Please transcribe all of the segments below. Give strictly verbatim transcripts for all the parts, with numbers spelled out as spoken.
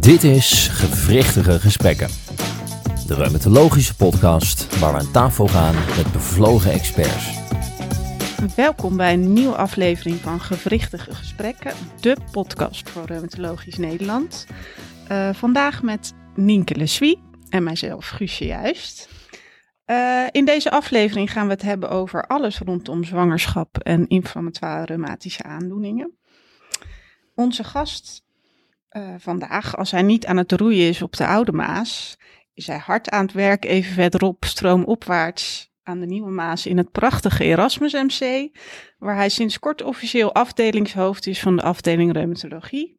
Dit is Gevrichtige Gesprekken, de reumatologische podcast waar we aan tafel gaan met bevlogen experts. Welkom bij een nieuwe aflevering van Gevrichtige Gesprekken, de podcast voor Reumatologisch Nederland. Uh, vandaag met Nienke Leswie en mijzelf, Guusje Juist. Uh, in deze aflevering gaan we het hebben over alles rondom zwangerschap en inflammatoire reumatische aandoeningen. Onze gast uh, vandaag, als hij niet aan het roeien is op de Oude Maas, is hij hard aan het werk even verderop, stroomopwaarts, aan de Nieuwe Maas in het prachtige Erasmus M C, waar hij sinds kort officieel afdelingshoofd is van de afdeling reumatologie.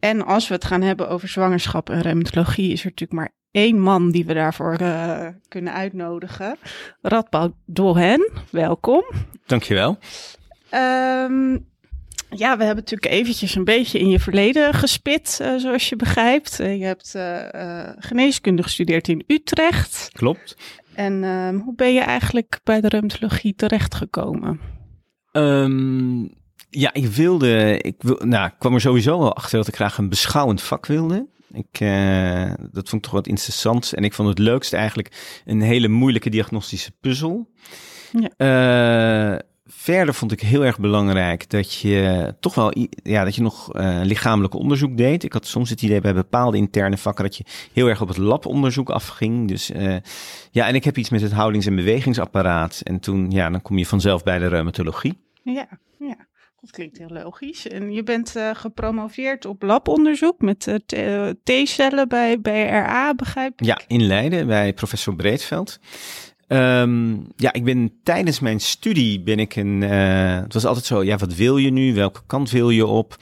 En als we het gaan hebben over zwangerschap en reumatologie, is er natuurlijk maar één man die we daarvoor uh, kunnen uitnodigen. Radboud Dolhen, welkom. Dankjewel. Um, ja, we hebben natuurlijk eventjes een beetje in je verleden gespit, uh, zoals je begrijpt. Uh, je hebt uh, uh, geneeskunde gestudeerd in Utrecht. Klopt. En um, hoe ben je eigenlijk bij de reumatologie terechtgekomen? Um, ja, ik wilde... Ik wil, nou, ik kwam er sowieso wel achter dat ik graag een beschouwend vak wilde. Ik, uh, dat vond ik toch wat interessants. En ik vond het leukst eigenlijk een hele moeilijke diagnostische puzzel. Ja. Uh, verder vond ik heel erg belangrijk dat je toch wel ja, dat je nog uh, lichamelijk onderzoek deed. Ik had soms het idee bij bepaalde interne vakken dat je heel erg op het labonderzoek afging. Dus uh, ja, en ik heb iets met het houdings- en bewegingsapparaat. En toen, ja, dan kom je vanzelf bij de reumatologie. Ja, ja. Dat klinkt heel logisch. En je bent uh, gepromoveerd op labonderzoek met uh, T-cellen bij, bij R A, begrijp ik? Ja, in Leiden bij professor Breedveld. Um, ja, ik ben tijdens mijn studie ben ik een... Uh, het was altijd zo, ja, wat wil je nu? Welke kant wil je op?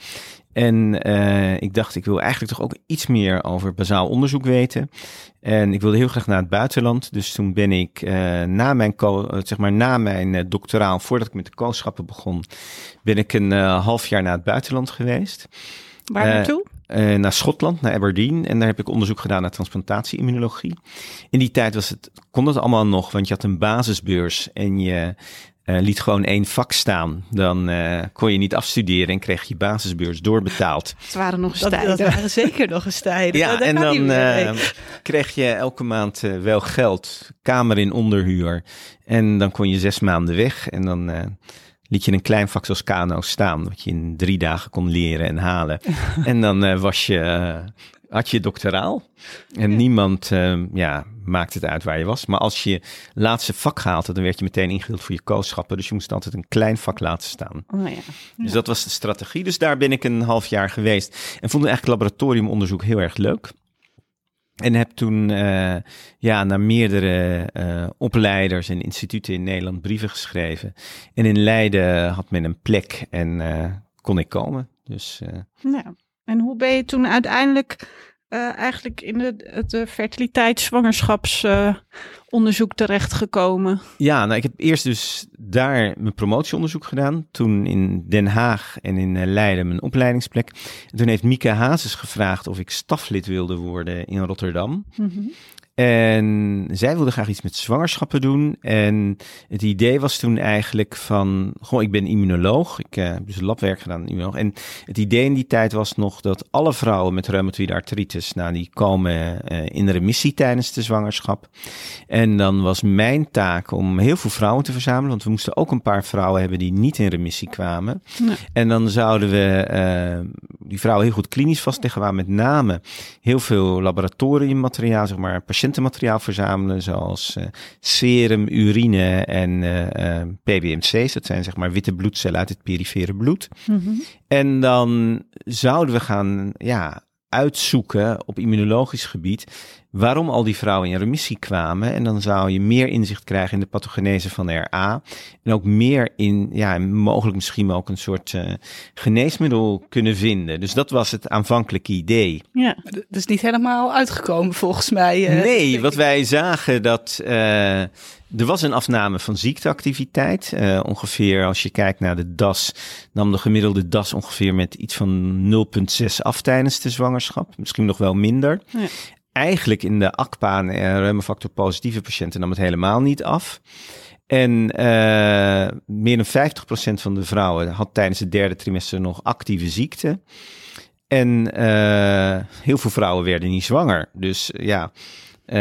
En uh, ik dacht, ik wil eigenlijk toch ook iets meer over bazaal onderzoek weten. En ik wilde heel graag naar het buitenland. Dus toen ben ik uh, na mijn, co- uh, zeg maar na mijn uh, doctoraal, voordat ik met de kooschappen begon, ben ik een uh, half jaar naar het buitenland geweest. Waar naartoe? Uh, uh, naar Schotland, naar Aberdeen. En daar heb ik onderzoek gedaan naar transplantatie-immunologie. In die tijd was het, kon dat allemaal nog, want je had een basisbeurs en je... Uh, liet gewoon één vak staan. Dan uh, kon je niet afstuderen en kreeg je basisbeurs doorbetaald. Het waren nog eens tijden. Dat waren zeker nog eens tijden. Ja, en dan uh, kreeg je elke maand uh, wel geld. Kamer in onderhuur. En dan kon je zes maanden weg. En dan uh, liet je een klein vak zoals Kano staan. Wat je in drie dagen kon leren en halen. En dan uh, was je... Uh, had je doctoraal en ja. niemand uh, ja, maakt het uit waar je was. Maar als je laatste vak gehaald had, dan werd je meteen ingedeeld voor je kooschappen. Dus je moest altijd een klein vak laten staan. Oh ja. Ja. Dus dat was de strategie. Dus daar ben ik een half jaar geweest. En vond eigenlijk laboratoriumonderzoek heel erg leuk. En heb toen uh, ja, naar meerdere uh, opleiders en instituten in Nederland brieven geschreven. En in Leiden had men een plek en uh, kon ik komen. Dus... Uh, ja. En hoe ben je toen uiteindelijk uh, eigenlijk in de, de fertiliteits-zwangerschapsonderzoek uh, terechtgekomen? Ja, nou, ik heb eerst dus daar mijn promotieonderzoek gedaan. Toen in Den Haag en in Leiden mijn opleidingsplek. En toen heeft Mieke Hazes gevraagd of ik staflid wilde worden in Rotterdam. Mm-hmm. En zij wilde graag iets met zwangerschappen doen. En het idee was toen eigenlijk van... Goh, ik ben immunoloog. Ik uh, heb dus labwerk gedaan. Immunoloog. En het idee in die tijd was nog dat alle vrouwen met reumatoïde artritis... Nou, die komen uh, in remissie tijdens de zwangerschap. En dan was mijn taak om heel veel vrouwen te verzamelen. Want we moesten ook een paar vrouwen hebben die niet in remissie kwamen. Nee. En dan zouden we uh, die vrouwen heel goed klinisch vastleggen. Waar met name heel veel laboratoriummateriaal, zeg maar... patiëntenmateriaal verzamelen, zoals uh, serum, urine en uh, uh, P B M C's. Dat zijn zeg maar witte bloedcellen uit het perifere bloed. Mm-hmm. En dan zouden we gaan ja, uitzoeken op immunologisch gebied waarom al die vrouwen in remissie kwamen. En dan zou je meer inzicht krijgen in de pathogenese van R A. En ook meer in, ja, mogelijk misschien ook een soort uh, geneesmiddel kunnen vinden. Dus dat was het aanvankelijke idee. Ja, dat is niet helemaal uitgekomen volgens mij. Uh, nee, wat wij zagen dat... Uh, Er was een afname van ziekteactiviteit. Uh, ongeveer, als je kijkt naar de D A S, nam de gemiddelde D A S ongeveer met iets van nul komma zes af tijdens de zwangerschap. Misschien nog wel minder. Ja. Eigenlijk in de A C P A en uh, reumafactor positieve patiënten nam het helemaal niet af. En uh, meer dan vijftig procent van de vrouwen had tijdens het derde trimester nog actieve ziekte. En uh, heel veel vrouwen werden niet zwanger. Dus uh, ja, uh, we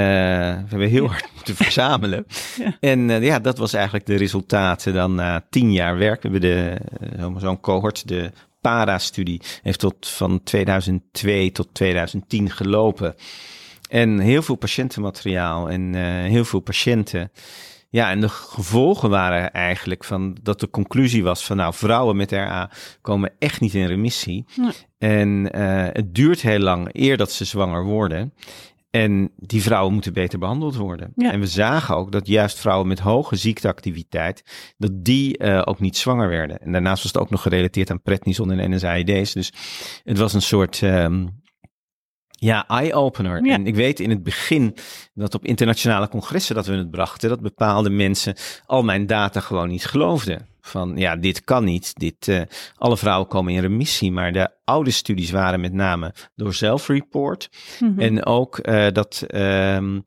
hebben heel ja. hard moeten verzamelen. ja. En uh, ja, dat was eigenlijk de resultaten dan na tien jaar werk. We hebben de, uh, zo'n cohort, de PARA-studie, heeft tot van tweeduizend twee tot tweeduizend tien gelopen. En heel veel patiëntenmateriaal en uh, heel veel patiënten. Ja, en de gevolgen waren eigenlijk van dat de conclusie was van nou, vrouwen met R A komen echt niet in remissie. Nee. En uh, het duurt heel lang eer dat ze zwanger worden. En die vrouwen moeten beter behandeld worden. Ja. En we zagen ook dat juist vrouwen met hoge ziekteactiviteit, dat die uh, ook niet zwanger werden. En daarnaast was het ook nog gerelateerd aan prednison en N S A I D's. Dus het was een soort... Um, Ja, eye-opener. Ja. En ik weet in het begin dat op internationale congressen dat we het brachten, dat bepaalde mensen al mijn data gewoon niet geloofden. Van ja, dit kan niet. Dit, uh, alle vrouwen komen in remissie. Maar de oude studies waren met name door zelfreport. Mm-hmm. En ook uh, dat... Um,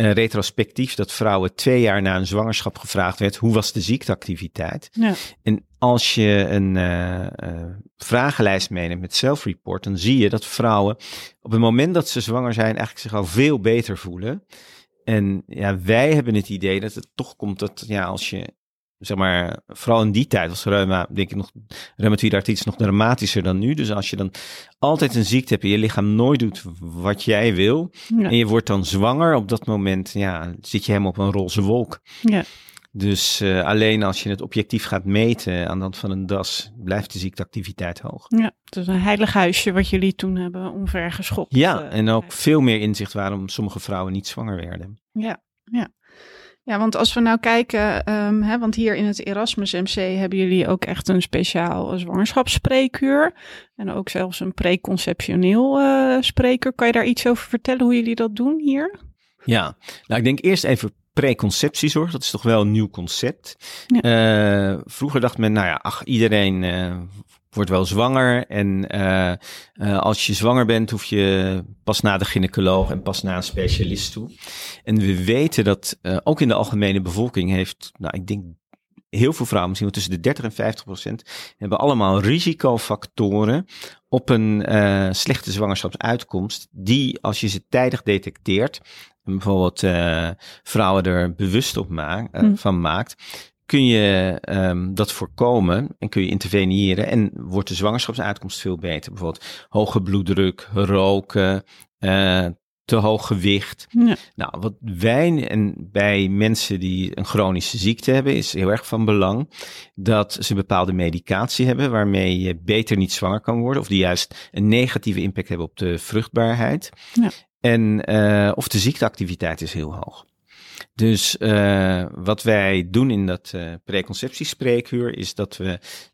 Uh, retrospectief dat vrouwen twee jaar na een zwangerschap gevraagd werd, hoe was de ziekteactiviteit? Ja. En als je een uh, uh, vragenlijst meeneemt met self-report, dan zie je dat vrouwen op het moment dat ze zwanger zijn eigenlijk zich al veel beter voelen. En ja, wij hebben het idee dat het toch komt dat ja, als je zeg maar, vooral in die tijd was reuma, denk ik nog, reumatoïde artritis nog dramatischer dan nu. Dus als je dan altijd een ziekte hebt en je lichaam nooit doet wat jij wil. Ja. En je wordt dan zwanger, op dat moment ja, zit je helemaal op een roze wolk. Ja. Dus uh, alleen als je het objectief gaat meten aan de hand van een D A S, blijft de ziekteactiviteit hoog. Ja, het is een heilig huisje wat jullie toen hebben omvergeschopt. Ja, uh, en ook eigenlijk veel meer inzicht waarom sommige vrouwen niet zwanger werden. Ja, ja. Ja, want als we nou kijken, um, hè, want hier in het Erasmus M C hebben jullie ook echt een speciaal zwangerschapsspreekuur. En ook zelfs een preconceptioneel uh, spreekuur. Kan je daar iets over vertellen hoe jullie dat doen hier? Ja, nou ik denk eerst even preconceptiezorg. Dat is toch wel een nieuw concept. Ja. Uh, vroeger dacht men, nou ja, ach, iedereen... Uh, wordt wel zwanger en uh, uh, als je zwanger bent hoef je pas naar de gynaecoloog en pas naar een specialist toe. En we weten dat uh, ook in de algemene bevolking heeft, nou ik denk heel veel vrouwen, misschien wel tussen de dertig en vijftig procent, hebben allemaal risicofactoren op een uh, slechte zwangerschapsuitkomst die als je ze tijdig detecteert, en bijvoorbeeld uh, vrouwen er bewust op ma- uh, mm. van maakt, kun je um, dat voorkomen en kun je interveneren en wordt de zwangerschapsuitkomst veel beter. Bijvoorbeeld hoge bloeddruk, roken, uh, te hoog gewicht. Ja. Nou, wat wij en bij mensen die een chronische ziekte hebben is heel erg van belang dat ze bepaalde medicatie hebben waarmee je beter niet zwanger kan worden of die juist een negatieve impact hebben op de vruchtbaarheid. Ja. En uh, of de ziekteactiviteit is heel hoog. Dus uh, wat wij doen in dat uh, preconceptiespreekuur is dat we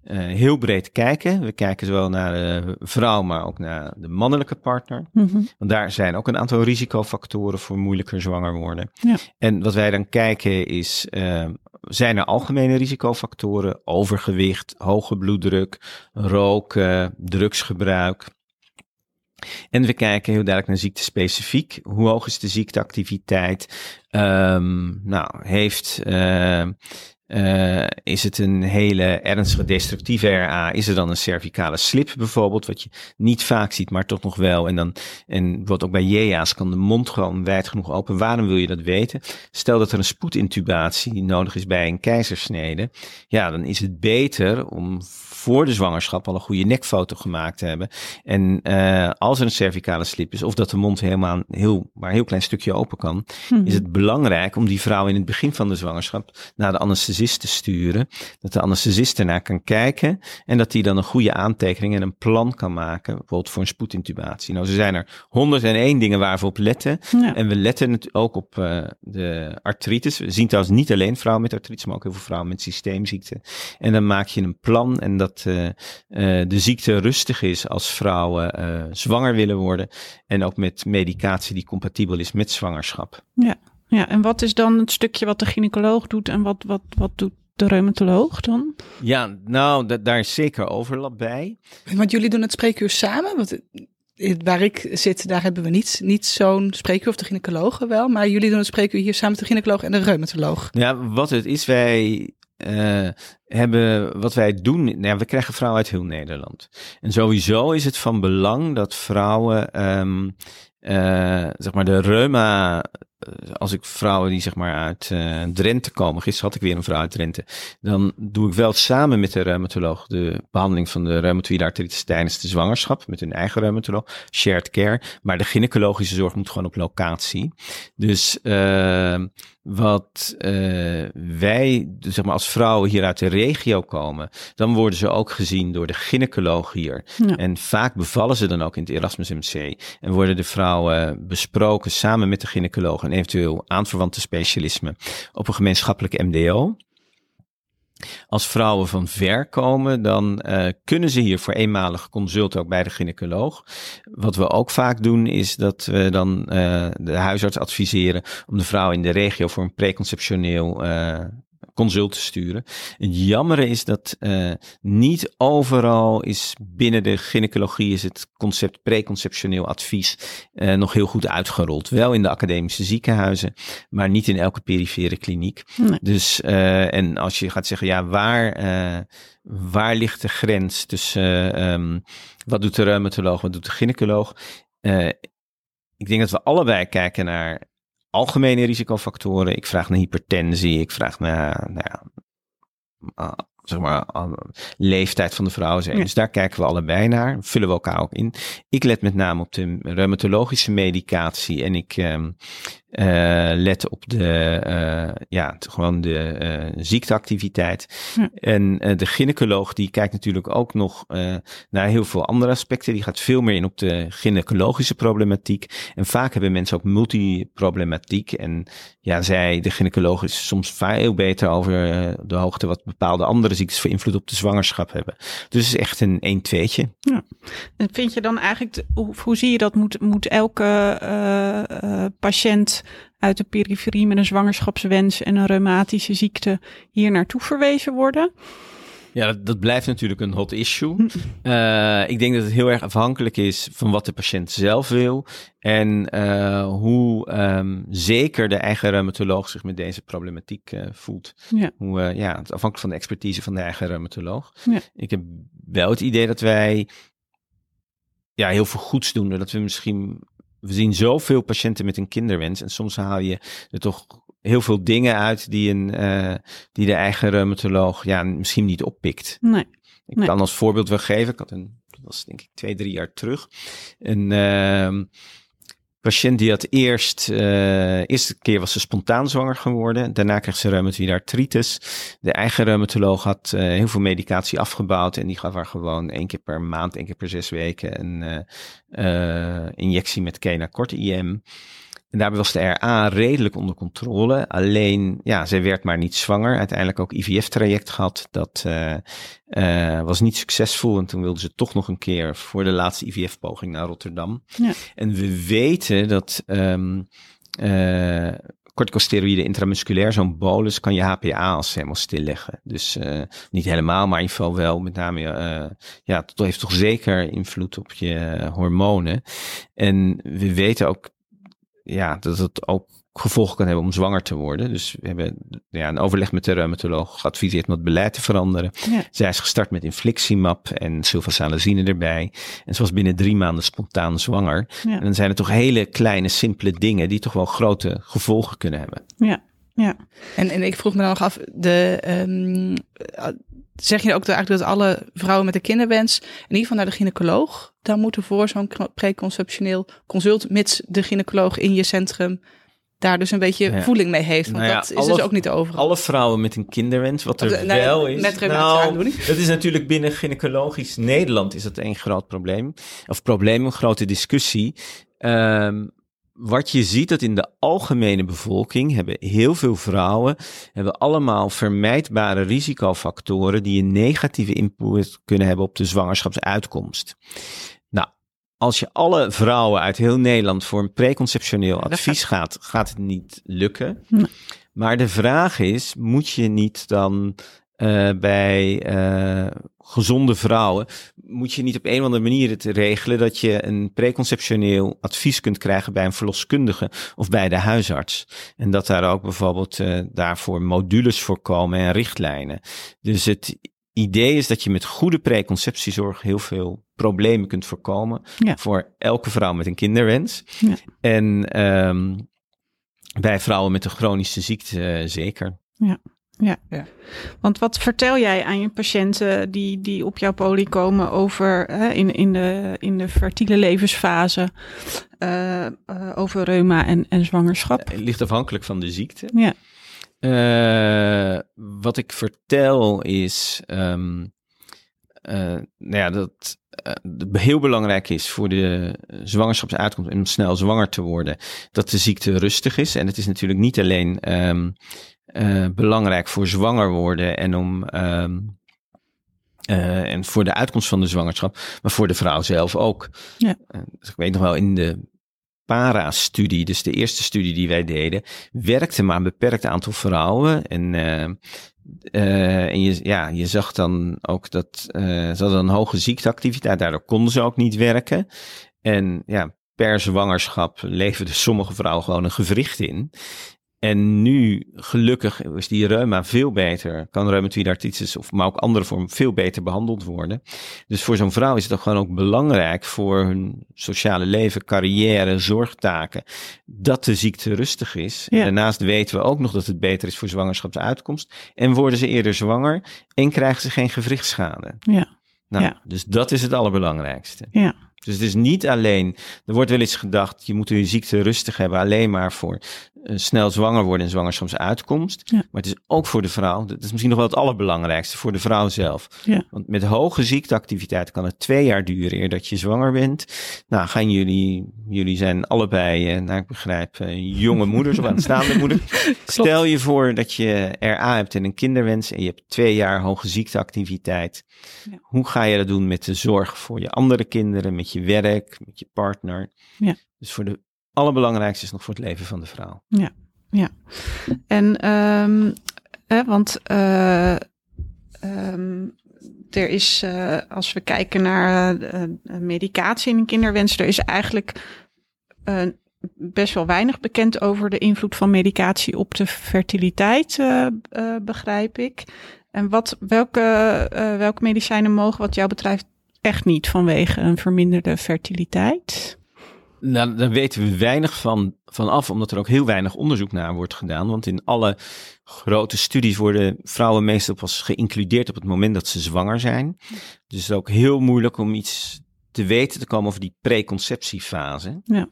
uh, heel breed kijken. We kijken zowel naar de vrouw, maar ook naar de mannelijke partner. Mm-hmm. Want daar zijn ook een aantal risicofactoren voor moeilijker zwanger worden. Ja. En wat wij dan kijken is, uh, zijn er algemene risicofactoren? Overgewicht, hoge bloeddruk, roken, drugsgebruik. En we kijken heel duidelijk naar ziektespecifiek. Hoe hoog is de ziekteactiviteit? Um, nou, heeft, uh, uh, is het een hele ernstige destructieve R A? Is er dan een cervicale slip bijvoorbeeld? Wat je niet vaak ziet, maar toch nog wel. En dan, en wat ook bij J I A's kan de mond gewoon wijd genoeg open. Waarom wil je dat weten? Stel dat er een spoedintubatie die nodig is bij een keizersnede. Ja, dan is het beter om voor de zwangerschap al een goede nekfoto gemaakt hebben. En uh, als er een cervicale slip is, of dat de mond helemaal heel, maar een heel klein stukje open kan, mm-hmm. is het belangrijk om die vrouw in het begin van de zwangerschap naar de anesthesist te sturen. Dat de anesthesist ernaar kan kijken en dat die dan een goede aantekening en een plan kan maken, bijvoorbeeld voor een spoedintubatie. Nou, er zijn er honderd en één dingen waar we op letten. Ja. En we letten het ook op uh, de artritis. We zien trouwens niet alleen vrouwen met artritis, maar ook heel veel vrouwen met systeemziekten. En dan maak je een plan en dat dat uh, uh, de ziekte rustig is als vrouwen uh, zwanger willen worden. En ook met medicatie die compatibel is met zwangerschap. Ja, ja. En wat is dan het stukje wat de gynaecoloog doet en wat, wat, wat doet de reumatoloog dan? Ja, nou, d- daar is zeker overlap bij. Want jullie doen het spreekuur samen? Want waar ik zit, daar hebben we niet, niet zo'n spreekuur of de gynaecologen wel. Maar jullie doen het spreekuur hier samen met de gynaecoloog en de reumatoloog. Ja, wat het is, wij... uh, hebben wat wij doen... Nou, we krijgen vrouwen uit heel Nederland. En sowieso is het van belang dat vrouwen... Um, uh, zeg maar de reuma... Als ik vrouwen die zeg maar uit uh, Drenthe komen... Gisteren had ik weer een vrouw uit Drenthe. Dan doe ik wel samen met de reumatoloog... de behandeling van de reumatoïde artritis tijdens de zwangerschap... met hun eigen reumatoloog, shared care. Maar de gynaecologische zorg moet gewoon op locatie. Dus uh, wat uh, wij zeg maar als vrouwen hier uit de regio komen... dan worden ze ook gezien door de gynaecoloog hier. Ja. En vaak bevallen ze dan ook in het Erasmus M C. En worden de vrouwen besproken samen met de gynaecoloog... eventueel aanverwante specialismen op een gemeenschappelijke M D O. Als vrouwen van ver komen, dan uh, kunnen ze hier voor eenmalig consult ook bij de gynaecoloog. Wat we ook vaak doen, is dat we dan uh, de huisarts adviseren om de vrouw in de regio voor een preconceptioneel uh, consult te sturen. Het jammere is dat uh, niet overal is binnen de gynaecologie is het concept preconceptioneel advies uh, nog heel goed uitgerold. Wel in de academische ziekenhuizen, maar niet in elke perifere kliniek. Nee. Dus uh, en als je gaat zeggen, ja, waar, uh, waar ligt de grens tussen uh, um, wat doet de reumatoloog, wat doet de gynaecoloog? Uh, ik denk dat we allebei kijken naar algemene risicofactoren. Ik vraag naar hypertensie. Ik vraag naar, nou ja, zeg maar, leeftijd van de vrouwen. Ja. Dus daar kijken we allebei naar. Vullen we elkaar ook in. Ik let met name op de reumatologische medicatie. En ik um, uh, let op de, uh, ja, gewoon de uh, ziekteactiviteit. Ja. En uh, de gynaecoloog die kijkt natuurlijk ook nog uh, naar heel veel andere aspecten. Die gaat veel meer in op de gynaecologische problematiek. En vaak hebben mensen ook multiproblematiek. En ja, zij, de gynaecoloog, is soms veel beter over uh, de hoogte wat bepaalde andere ziektes voor invloed op de zwangerschap hebben. Dus het is echt een één tweetje. Ja. En vind je dan eigenlijk, hoe zie je dat, moet, moet elke uh, uh, patiënt uit de periferie met een zwangerschapswens en een reumatische ziekte hier naartoe verwezen worden? Ja, dat, dat blijft natuurlijk een hot issue. Uh, ik denk dat het heel erg afhankelijk is van wat de patiënt zelf wil en uh, hoe um, zeker de eigen reumatoloog zich met deze problematiek uh, voelt. Ja. Hoe, uh, ja, het is afhankelijk van de expertise van de eigen reumatoloog. Ja. Ik heb wel het idee dat wij ja, heel veel goeds doen. Dat we misschien, we zien zoveel patiënten met een kinderwens en soms haal je er toch heel veel dingen uit die, een, uh, die de eigen reumatoloog ja, misschien niet oppikt. Nee, ik nee. kan als voorbeeld wel geven. Ik had een, dat was denk ik twee, drie jaar terug. Een uh, patiënt die had eerst, uh, eerste keer was ze spontaan zwanger geworden. Daarna kreeg ze reumatoïde artritis. De eigen reumatoloog had uh, heel veel medicatie afgebouwd. En die gaf haar gewoon één keer per maand, één keer per zes weken een uh, uh, injectie met Kenacort I M. En daarbij was de R A redelijk onder controle. Alleen, ja, zij werd maar niet zwanger. Uiteindelijk ook I V F-traject gehad. Dat uh, uh, was niet succesvol. En toen wilden ze toch nog een keer voor de laatste I V F-poging naar Rotterdam. Ja. En we weten dat um, uh, corticosteroïden intramusculair, zo'n bolus, kan je H P A als helemaal stilleggen. Dus uh, niet helemaal, maar in ieder geval wel. Met name, uh, ja, dat heeft toch zeker invloed op je hormonen. En we weten ook, ja, dat het ook gevolgen kan hebben om zwanger te worden. Dus we hebben ja, een overleg met de reumatoloog geadviseerd om het beleid te veranderen. Ja. Zij is gestart met infliximab en sulfasalazine erbij. En ze was binnen drie maanden spontaan zwanger. Ja. En dan zijn er toch hele kleine, simpele dingen die toch wel grote gevolgen kunnen hebben. Ja, ja. En, en ik vroeg me dan nog af, de, um, zeg je ook eigenlijk dat alle vrouwen met een kinderwens in ieder geval naar de gynaecoloog dan moeten voor zo'n preconceptioneel consult, mits de gynaecoloog in je centrum daar dus een beetje ja. voeling mee heeft. Want nou ja, dat is alle, dus ook niet overal. Alle vrouwen met een kinderwens, wat er dat, nou, wel is. Met nou, dat is natuurlijk binnen gynaecologisch Nederland is dat één groot probleem. Of probleem, een grote discussie. Um, Wat je ziet dat in de algemene bevolking hebben heel veel vrouwen hebben allemaal vermijdbare risicofactoren die een negatieve input kunnen hebben op de zwangerschapsuitkomst. Nou, als je alle vrouwen uit heel Nederland voor een preconceptioneel ja, advies gaat, gaat het niet lukken. Nee. Maar de vraag is, moet je niet dan Uh, bij uh, gezonde vrouwen moet je niet op een of andere manier het regelen dat je een preconceptioneel advies kunt krijgen bij een verloskundige of bij de huisarts. En dat daar ook bijvoorbeeld uh, daarvoor modules voor komen en richtlijnen. Dus het idee is dat je met goede preconceptiezorg heel veel problemen kunt voorkomen. Ja. Voor elke vrouw met een kinderwens. Ja. En um, bij vrouwen met een chronische ziekte uh, zeker. Ja. Ja. ja, want wat vertel jij aan je patiënten die, die op jouw poli komen over hè, in, in, de, in de fertiele levensfase, uh, uh, over reuma en, en zwangerschap? Het ligt afhankelijk van de ziekte. Ja. Uh, wat ik vertel is, um, uh, nou ja, dat uh, heel belangrijk is voor de zwangerschapsuitkomst en om snel zwanger te worden, dat de ziekte rustig is. En het is natuurlijk niet alleen Um, Uh, belangrijk voor zwanger worden en om um, uh, en voor de uitkomst van de zwangerschap, maar voor de vrouw zelf ook. Ja. Uh, dus ik weet nog wel, in de PARA-studie, dus de eerste studie die wij deden, werkte maar een beperkt aantal vrouwen. En, uh, uh, en je, ja, je zag dan ook dat uh, ze hadden een hoge ziekteactiviteit, daardoor konden ze ook niet werken. En ja, per zwangerschap leverden sommige vrouwen gewoon een gewricht in. En nu, gelukkig, is die reuma veel beter. Kan reumatoïde artritis, of maar ook andere vormen, veel beter behandeld worden. Dus voor zo'n vrouw is het ook gewoon ook belangrijk voor hun sociale leven, carrière, zorgtaken, dat de ziekte rustig is. Ja. En daarnaast weten we ook nog dat het beter is voor zwangerschapsuitkomst. En worden ze eerder zwanger en krijgen ze geen gewrichtsschade. Ja. Nou, ja. Dus dat is het allerbelangrijkste. Ja. Dus het is niet alleen, er wordt wel eens gedacht, je moet je ziekte rustig hebben, alleen maar voor uh, snel zwanger worden en zwangerschapsuitkomst. Ja. Maar het is ook voor de vrouw, dat is misschien nog wel het allerbelangrijkste, voor de vrouw zelf. Ja. Want met hoge ziekteactiviteit kan het twee jaar duren eer dat je zwanger bent. Nou, gaan jullie, jullie zijn allebei, uh, nou ik begrijp, uh, jonge moeders of aanstaande moeder. Stel je voor dat je R A hebt en een kinderwens en je hebt twee jaar hoge ziekteactiviteit. Ja. Hoe ga je dat doen met de zorg voor je andere kinderen, met je werk, met je partner. Ja. Dus voor de allerbelangrijkste is nog voor het leven van de vrouw. Ja, ja. En um, eh, want uh, um, er is, uh, als we kijken naar uh, medicatie in een kinderwens, er is eigenlijk uh, best wel weinig bekend over de invloed van medicatie op de fertiliteit, uh, uh, begrijp ik. En wat, welke, uh, welke medicijnen mogen wat jou betreft echt niet vanwege een verminderde fertiliteit? Nou, daar weten we weinig van, van af, omdat er ook heel weinig onderzoek naar wordt gedaan. Want in alle grote studies worden vrouwen meestal pas geïncludeerd op het moment dat ze zwanger zijn. Dus het is ook heel moeilijk om iets te weten te komen over die preconceptiefase. Ja.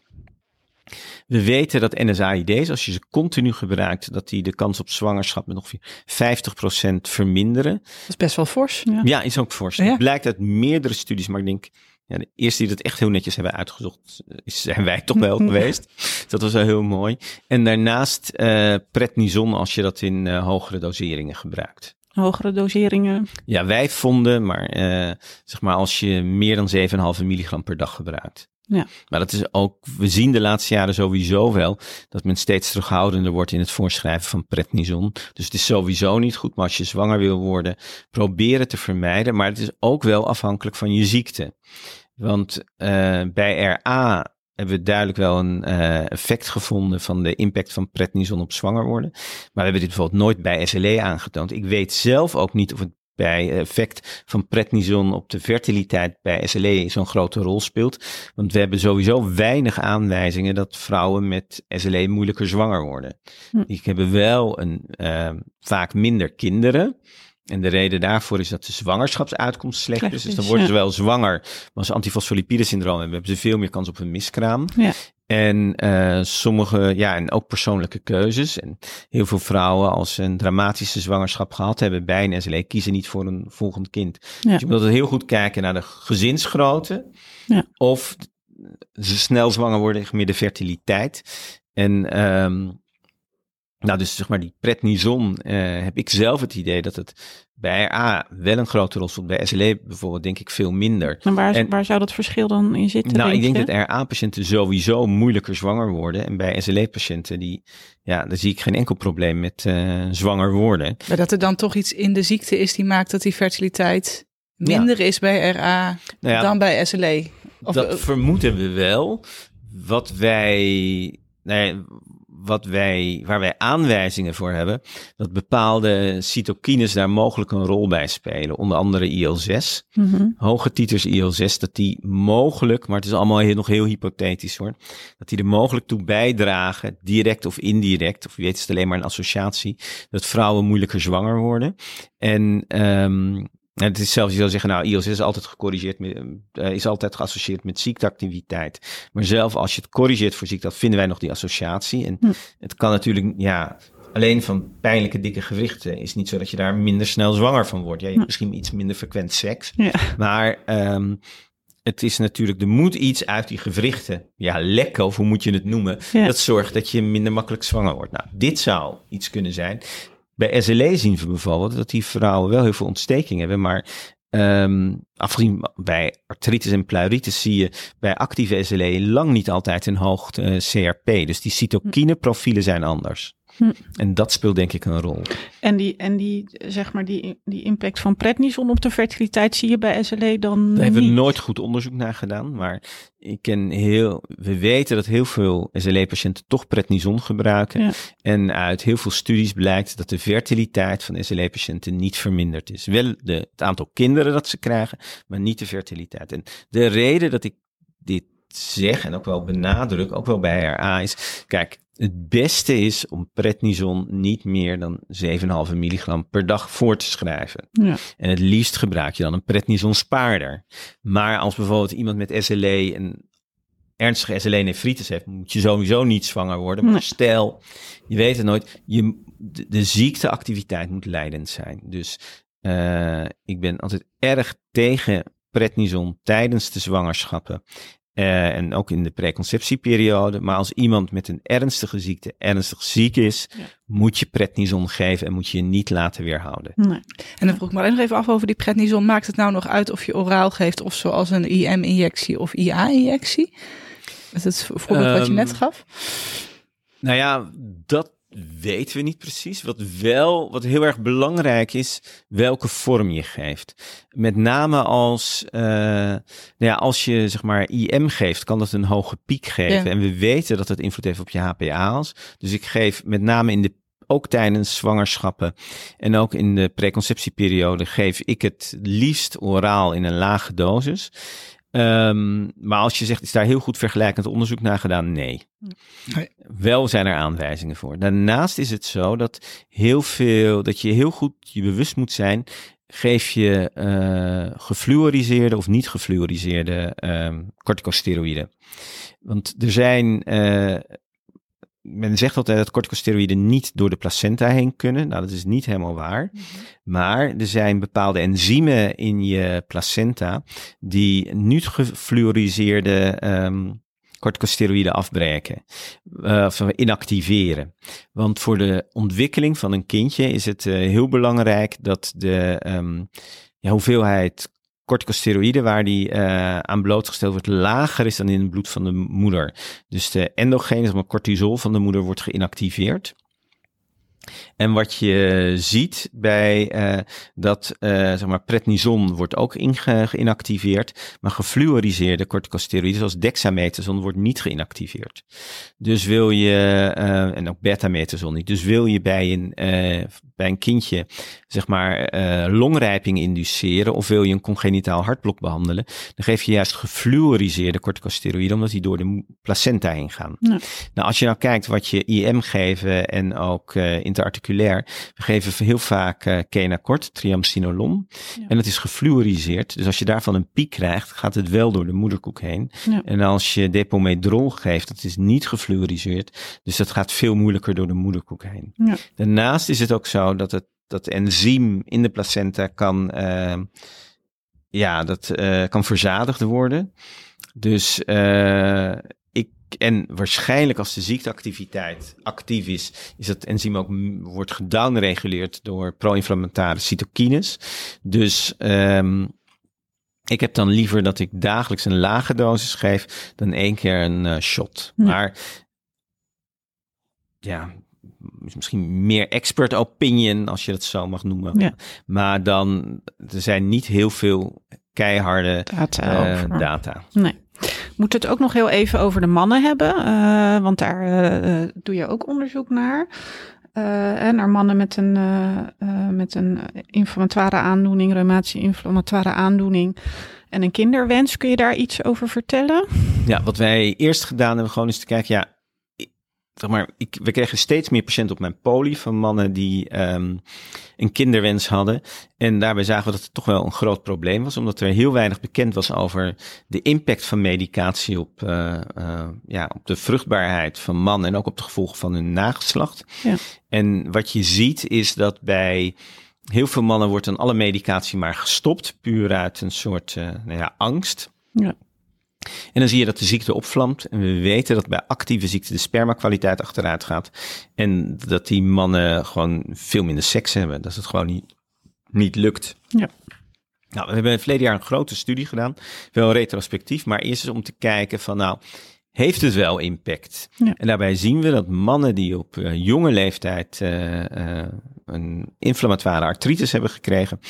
We weten dat N S A I D's, als je ze continu gebruikt, dat die de kans op zwangerschap met ongeveer vijftig procent verminderen. Dat is best wel fors. Ja, ja is ook fors. Ja. Het blijkt uit meerdere studies, maar ik denk, ja, de eerste die dat echt heel netjes hebben uitgezocht, zijn wij toch wel geweest. Dat was wel heel mooi. En daarnaast uh, prednison als je dat in uh, hogere doseringen gebruikt. Hogere doseringen? Ja, wij vonden, maar uh, zeg maar als je meer dan zeven komma vijf milligram per dag gebruikt. Ja. Maar dat is ook, we zien de laatste jaren sowieso wel dat men steeds terughoudender wordt in het voorschrijven van prednison. Dus het is sowieso niet goed, maar als je zwanger wil worden, probeer het te vermijden. Maar het is ook wel afhankelijk van je ziekte. Want uh, bij R A hebben we duidelijk wel een uh, effect gevonden van de impact van prednison op zwanger worden. Maar we hebben dit bijvoorbeeld nooit bij S L E aangetoond. Ik weet zelf ook niet of het bij effect van prednison op de fertiliteit bij S L E zo'n grote rol speelt. Want we hebben sowieso weinig aanwijzingen dat vrouwen met S L E moeilijker zwanger worden. Hm. Die hebben wel een, uh, vaak minder kinderen. En de reden daarvoor is dat de zwangerschapsuitkomst slecht is. Dus dan worden ze ja. wel zwanger. Maar als ze antifosfolipide syndroom hebben, hebben ze veel meer kans op een miskraam. Ja. En uh, sommige, ja, en ook persoonlijke keuzes. En heel veel vrouwen, als ze een dramatische zwangerschap gehad hebben bij een S L E, kiezen niet voor een volgend kind. Ja. Dus je moet altijd heel goed kijken naar de gezinsgrootte. Ja. Of ze snel zwanger worden, meer de fertiliteit. En Um, Nou, dus zeg maar die prednison eh, heb ik zelf het idee dat het bij A wel een grote rol stond. Bij S L E bijvoorbeeld denk ik veel minder. Maar waar, en, waar zou dat verschil dan in zitten? Nou, ik denk je? dat R A-patiënten sowieso moeilijker zwanger worden. En bij S L E-patiënten, die, ja, daar zie ik geen enkel probleem met uh, zwanger worden. Maar dat er dan toch iets in de ziekte is die maakt dat die fertiliteit minder ja. is bij R A nou ja, dan bij S L E? Of, dat uh, vermoeden we wel. Wat wij... Nee, Wat wij, waar wij aanwijzingen voor hebben, dat bepaalde cytokines daar mogelijk een rol bij spelen. Onder andere I L zes, mm-hmm. hoge titers I L zes, dat die mogelijk, maar het is allemaal heel, nog heel hypothetisch hoor, dat die er mogelijk toe bijdragen, direct of indirect, of je weet het is alleen maar een associatie, dat vrouwen moeilijker zwanger worden. En... Um, En het is zelfs, je zou zeggen, nou, I L zes is altijd gecorrigeerd, met, uh, is altijd geassocieerd met ziekteactiviteit. Maar zelf als je het corrigeert voor ziekte, vinden wij nog die associatie. En hm. het kan natuurlijk, ja, alleen van pijnlijke dikke gewrichten is niet zo dat je daar minder snel zwanger van wordt. Ja, je hebt hm. misschien iets minder frequent seks. Ja. Maar um, het is natuurlijk, er moet iets uit die gewrichten, ja, lekken of hoe moet je het noemen, ja. dat zorgt dat je minder makkelijk zwanger wordt. Nou, dit zou iets kunnen zijn. Bij S L E zien we bijvoorbeeld dat die vrouwen wel heel veel ontsteking hebben. Maar um, afgezien bij artritis en pleuritis zie je bij actieve S L E lang niet altijd een hoog uh, C R P. Dus die cytokineprofielen zijn anders. Hm. En dat speelt denk ik een rol. En die, en die, zeg maar die, die impact van prednison op de fertiliteit zie je bij S L E dan niet? Daar hebben we nooit goed onderzoek naar gedaan. Maar ik ken heel, we weten dat heel veel S L E-patiënten toch prednison gebruiken. Ja. En uit heel veel studies blijkt dat de fertiliteit van S L E-patiënten niet verminderd is. Wel de, het aantal kinderen dat ze krijgen, maar niet de fertiliteit. En de reden dat ik dit zeg en ook wel benadruk, ook wel bij R A is, kijk, het beste is om prednison niet meer dan zeven komma vijf milligram per dag voor te schrijven. Ja. En het liefst gebruik je dan een prednison spaarder. Maar als bijvoorbeeld iemand met S L E een ernstige S L E-nefritis heeft, moet je sowieso niet zwanger worden. Maar nee. stel, je weet het nooit, je, de, de ziekteactiviteit moet leidend zijn. Dus uh, ik ben altijd erg tegen prednison tijdens de zwangerschappen. Uh, en ook in de preconceptieperiode. Maar als iemand met een ernstige ziekte ernstig ziek is, ja. moet je prednison geven en moet je je niet laten weerhouden. Nee. En dan vroeg ik me alleen nog even af over die prednison. Maakt het nou nog uit of je oraal geeft of zoals een I M-injectie of I A-injectie? Dat is het voorbeeld um, wat je net gaf. Nou ja, dat weten we niet precies. Wat wel, wat heel erg belangrijk is, welke vorm je geeft. Met name als, uh, nou ja, als je zeg maar I M geeft, kan dat een hoge piek geven. Ja. En we weten dat het invloed heeft op je H P A's. Dus ik geef met name in de, ook tijdens zwangerschappen en ook in de preconceptieperiode, geef ik het liefst oraal in een lage dosis. Um, maar als je zegt, is daar heel goed vergelijkend onderzoek naar gedaan? Nee. nee. Wel zijn er aanwijzingen voor. Daarnaast is het zo dat heel veel, dat je heel goed je bewust moet zijn, geef je uh, gefluoriseerde of niet gefluoriseerde uh, corticosteroïden. Want er zijn... Uh, Men zegt altijd dat corticosteroïden niet door de placenta heen kunnen. Nou, dat is niet helemaal waar. Mm-hmm. Maar er zijn bepaalde enzymen in je placenta die niet gefluoriseerde um, corticosteroïden afbreken. Uh, of inactiveren. Want voor de ontwikkeling van een kindje is het uh, heel belangrijk dat de um, ja, hoeveelheid corticosteroïden waar die uh, aan blootgesteld wordt lager is dan in het bloed van de moeder. Dus de endogene, maar cortisol van de moeder wordt geïnactiveerd. En wat je ziet bij uh, dat uh, zeg maar prednison wordt ook inge- geïnactiveerd, maar gefluoriseerde corticosteroïden zoals dexamethason wordt niet geïnactiveerd. Dus wil je uh, en ook betamethason niet. Dus wil je bij een uh, bij een kindje zeg maar uh, longrijping induceren of wil je een congenitaal hartblok behandelen, dan geef je juist gefluoriseerde corticosteroïden omdat die door de placenta heen gaan. Ja. Nou, als je nou kijkt wat je I M geven en ook uh, interarticulair. We geven heel vaak uh, Kenacort, triamcinolon. Ja. En dat is gefluoriseerd. Dus als je daarvan een piek krijgt, gaat het wel door de moederkoek heen. Ja. En als je depomedrol geeft, dat is niet gefluoriseerd. Dus dat gaat veel moeilijker door de moederkoek heen. Ja. Daarnaast is het ook zo dat het dat enzym in de placenta kan, uh, ja, dat, uh, kan verzadigd worden. Dus... Uh, En waarschijnlijk als de ziekteactiviteit actief is, is dat enzym ook wordt gedownreguleerd door pro-inflammatoire cytokines. Dus um, ik heb dan liever dat ik dagelijks een lage dosis geef dan één keer een uh, shot. Ja. Maar ja, misschien meer expert opinion als je dat zo mag noemen. Ja. Maar dan, er zijn niet heel veel keiharde data. Uh, data. Nee. Moet het ook nog heel even over de mannen hebben, uh, want daar uh, doe je ook onderzoek naar. Uh, en naar mannen met een, uh, uh, met een inflammatoire aandoening, reumatische inflammatoire aandoening en een kinderwens. Kun je daar iets over vertellen? Ja, wat wij eerst gedaan hebben, gewoon eens te kijken, ja, zeg maar, ik, we kregen steeds meer patiënten op mijn poli van mannen die um, een kinderwens hadden. En daarbij zagen we dat het toch wel een groot probleem was, omdat er heel weinig bekend was over de impact van medicatie op, uh, uh, ja, op de vruchtbaarheid van mannen en ook op de gevolgen van hun nageslacht. Ja. En wat je ziet is dat bij heel veel mannen wordt dan alle medicatie maar gestopt, puur uit een soort uh, nou ja, angst. Ja. En dan zie je dat de ziekte opvlamt. En we weten dat bij actieve ziekte de spermakwaliteit achteruit gaat. En dat die mannen gewoon veel minder seks hebben. Dat het gewoon niet, niet lukt. Ja. Nou, we hebben verleden jaar een grote studie gedaan. Wel retrospectief, maar eerst eens om te kijken van nou, heeft het wel impact? Ja. En daarbij zien we dat mannen die op uh, jonge leeftijd uh, uh, een inflammatoire artritis hebben gekregen,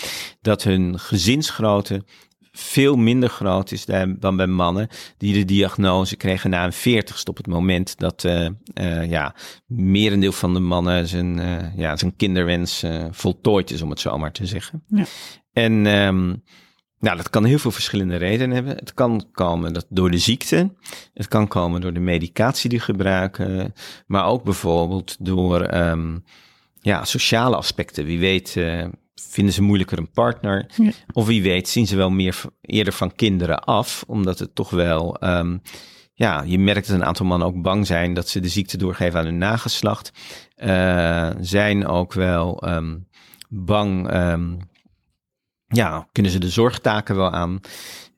dat hun gezinsgrootte veel minder groot is dan bij mannen die de diagnose kregen na een veertigste op het moment dat uh, uh, ja, merendeel van de mannen zijn, uh, ja, zijn kinderwens uh, voltooid is, om het zo maar te zeggen. Ja. En um, nou, dat kan heel veel verschillende redenen hebben. Het kan komen dat door de ziekte, het kan komen door de medicatie die gebruiken, maar ook bijvoorbeeld door um, ja, sociale aspecten. Wie weet Uh, vinden ze moeilijker een partner. Ja. Of wie weet zien ze wel meer eerder van kinderen af. Omdat het toch wel Um, ja, je merkt dat een aantal mannen ook bang zijn dat ze de ziekte doorgeven aan hun nageslacht. Uh, zijn ook wel um, bang. Um, ja, kunnen ze de zorgtaken wel aan.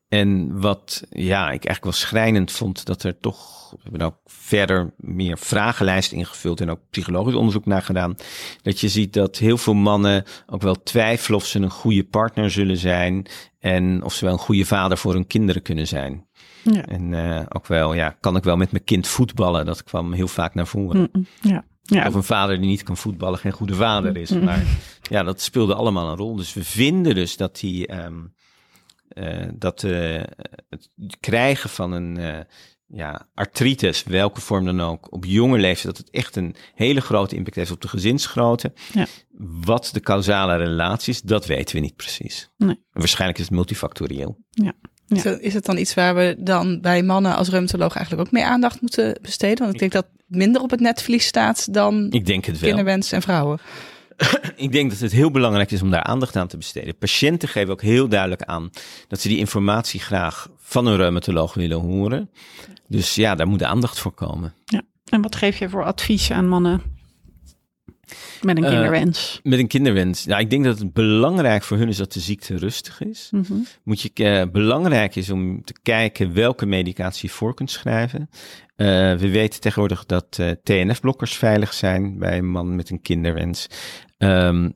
En wat ja, ik eigenlijk wel schrijnend vond, dat er toch, we hebben ook verder meer vragenlijst ingevuld en ook psychologisch onderzoek naar gedaan, dat je ziet dat heel veel mannen ook wel twijfelen of ze een goede partner zullen zijn en of ze wel een goede vader voor hun kinderen kunnen zijn. Ja. En uh, ook wel, ja, kan ik wel met mijn kind voetballen? Dat kwam heel vaak naar voren. Mm-mm, ja. Ja. Of een vader die niet kan voetballen geen goede vader is. Mm-mm. Maar ja, dat speelde allemaal een rol. Dus we vinden dus dat die Um, Uh, dat uh, het krijgen van een uh, ja, artritis, welke vorm dan ook, op jonge leeftijd, dat het echt een hele grote impact heeft op de gezinsgrootte. Ja. Wat de causale relatie is, dat weten we niet precies. Nee. Waarschijnlijk is het multifactorieel. Ja. Ja. Zo, is het dan iets waar we dan bij mannen als reumatoloog eigenlijk ook meer aandacht moeten besteden? Want ik denk dat minder op het netvlies staat dan ik denk het wel. Kinderwens en vrouwen. Ik denk dat het heel belangrijk is om daar aandacht aan te besteden. Patiënten geven ook heel duidelijk aan dat ze die informatie graag van een reumatoloog willen horen. Dus ja, daar moet aandacht voor komen. Ja. En wat geef je voor advies aan mannen met een kinderwens? Uh, met een kinderwens. Nou, ik denk dat het belangrijk voor hun is dat de ziekte rustig is. Mm-hmm. Moet je, uh, belangrijk is om te kijken welke medicatie je voor kunt schrijven. Uh, we weten tegenwoordig dat uh, T N F-blokkers veilig zijn bij een man met een kinderwens. Um,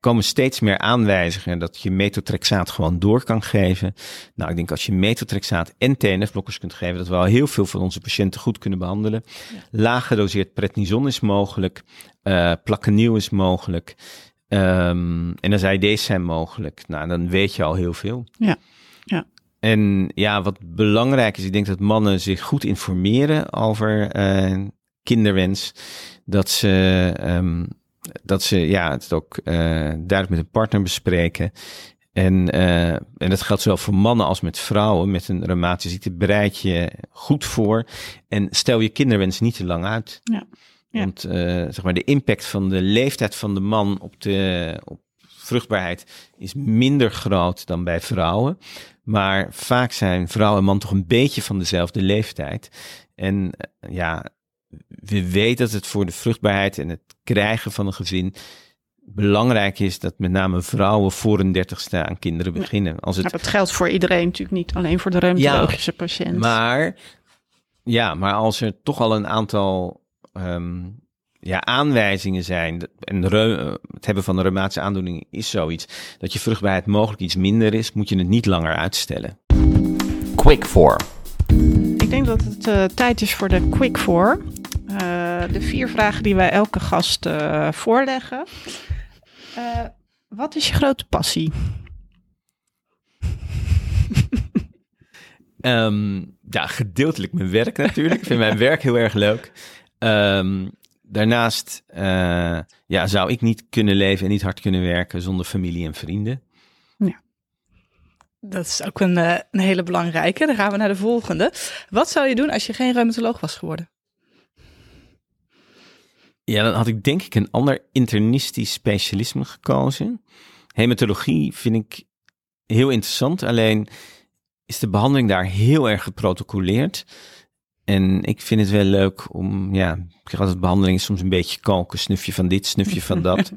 komen steeds meer aanwijzingen dat je metotrexaat gewoon door kan geven. Nou, ik denk als je metotrexaat en T N F-blokkers kunt geven, dat we al heel veel van onze patiënten goed kunnen behandelen. Ja. Laag gedoseerd prednison is mogelijk. Uh, plaquenil is mogelijk. Um, N S A I D's zijn mogelijk. Nou, dan weet je al heel veel. Ja, ja. En ja, wat belangrijk is, ik denk dat mannen zich goed informeren over uh, kinderwens. Dat ze Um, Dat ze ja, het ook uh, duidelijk met een partner bespreken. En, uh, en dat geldt zowel voor mannen als met vrouwen. Met een reumatische ziekte bereid je goed voor. En stel je kinderwens niet te lang uit. Ja. Ja. Want uh, zeg maar, de impact van de leeftijd van de man op de op vruchtbaarheid is minder groot dan bij vrouwen. Maar vaak zijn vrouw en man toch een beetje van dezelfde leeftijd. En uh, ja... we weten dat het voor de vruchtbaarheid en het krijgen van een gezin belangrijk is dat met name vrouwen voor hun dertigste aan kinderen beginnen. Als het... Maar dat geldt voor iedereen natuurlijk niet, alleen voor de reumatologische ja, patiënt. Maar Ja, maar als er toch al een aantal um, ja, aanwijzingen zijn... en reu- het hebben van een reumatische aandoening is zoiets... dat je vruchtbaarheid mogelijk iets minder is... moet je het niet langer uitstellen. Quick four. Ik denk dat het uh, tijd is voor de Quick four. Uh, de vier vragen die wij elke gast uh, voorleggen. Uh, wat is je grote passie? Um, ja, gedeeltelijk mijn werk natuurlijk. Ik vind mijn werk heel erg leuk. Um, daarnaast uh, ja, zou ik niet kunnen leven en niet hard kunnen werken zonder familie en vrienden. Ja. Dat is ook een, een hele belangrijke. Dan gaan we naar de volgende. Wat zou je doen als je geen reumatoloog was geworden? Ja, dan had ik denk ik een ander internistisch specialisme gekozen. Hematologie vind ik heel interessant. Alleen is de behandeling daar heel erg geprotocoleerd. En ik vind het wel leuk om... ja, ik zeg altijd, behandeling is soms een beetje kalken. Snufje van dit, snufje van dat.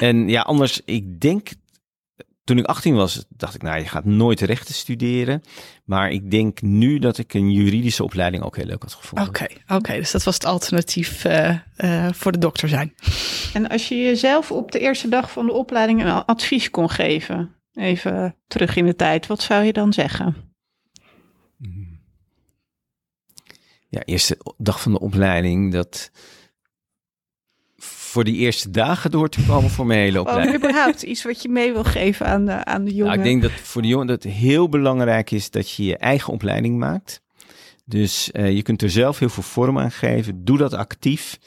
En ja, anders, ik denk... Toen ik achttien was, dacht ik, nou, je gaat nooit rechten studeren. Maar ik denk nu dat ik een juridische opleiding ook heel leuk had gevonden. Oké, okay, okay, dus dat was het alternatief uh, uh, voor de dokter zijn. En als je jezelf op de eerste dag van de opleiding een advies kon geven, even terug in de tijd, wat zou je dan zeggen? Ja, eerste dag van de opleiding, dat... voor die eerste dagen door te komen voor mijn hele opleiding. Oh, überhaupt iets wat je mee wil geven aan de, aan de jongen? Nou, ik denk dat voor de jongen dat heel belangrijk is dat je je eigen opleiding maakt. Dus uh, je kunt er zelf heel veel vorm aan geven. Doe dat actief.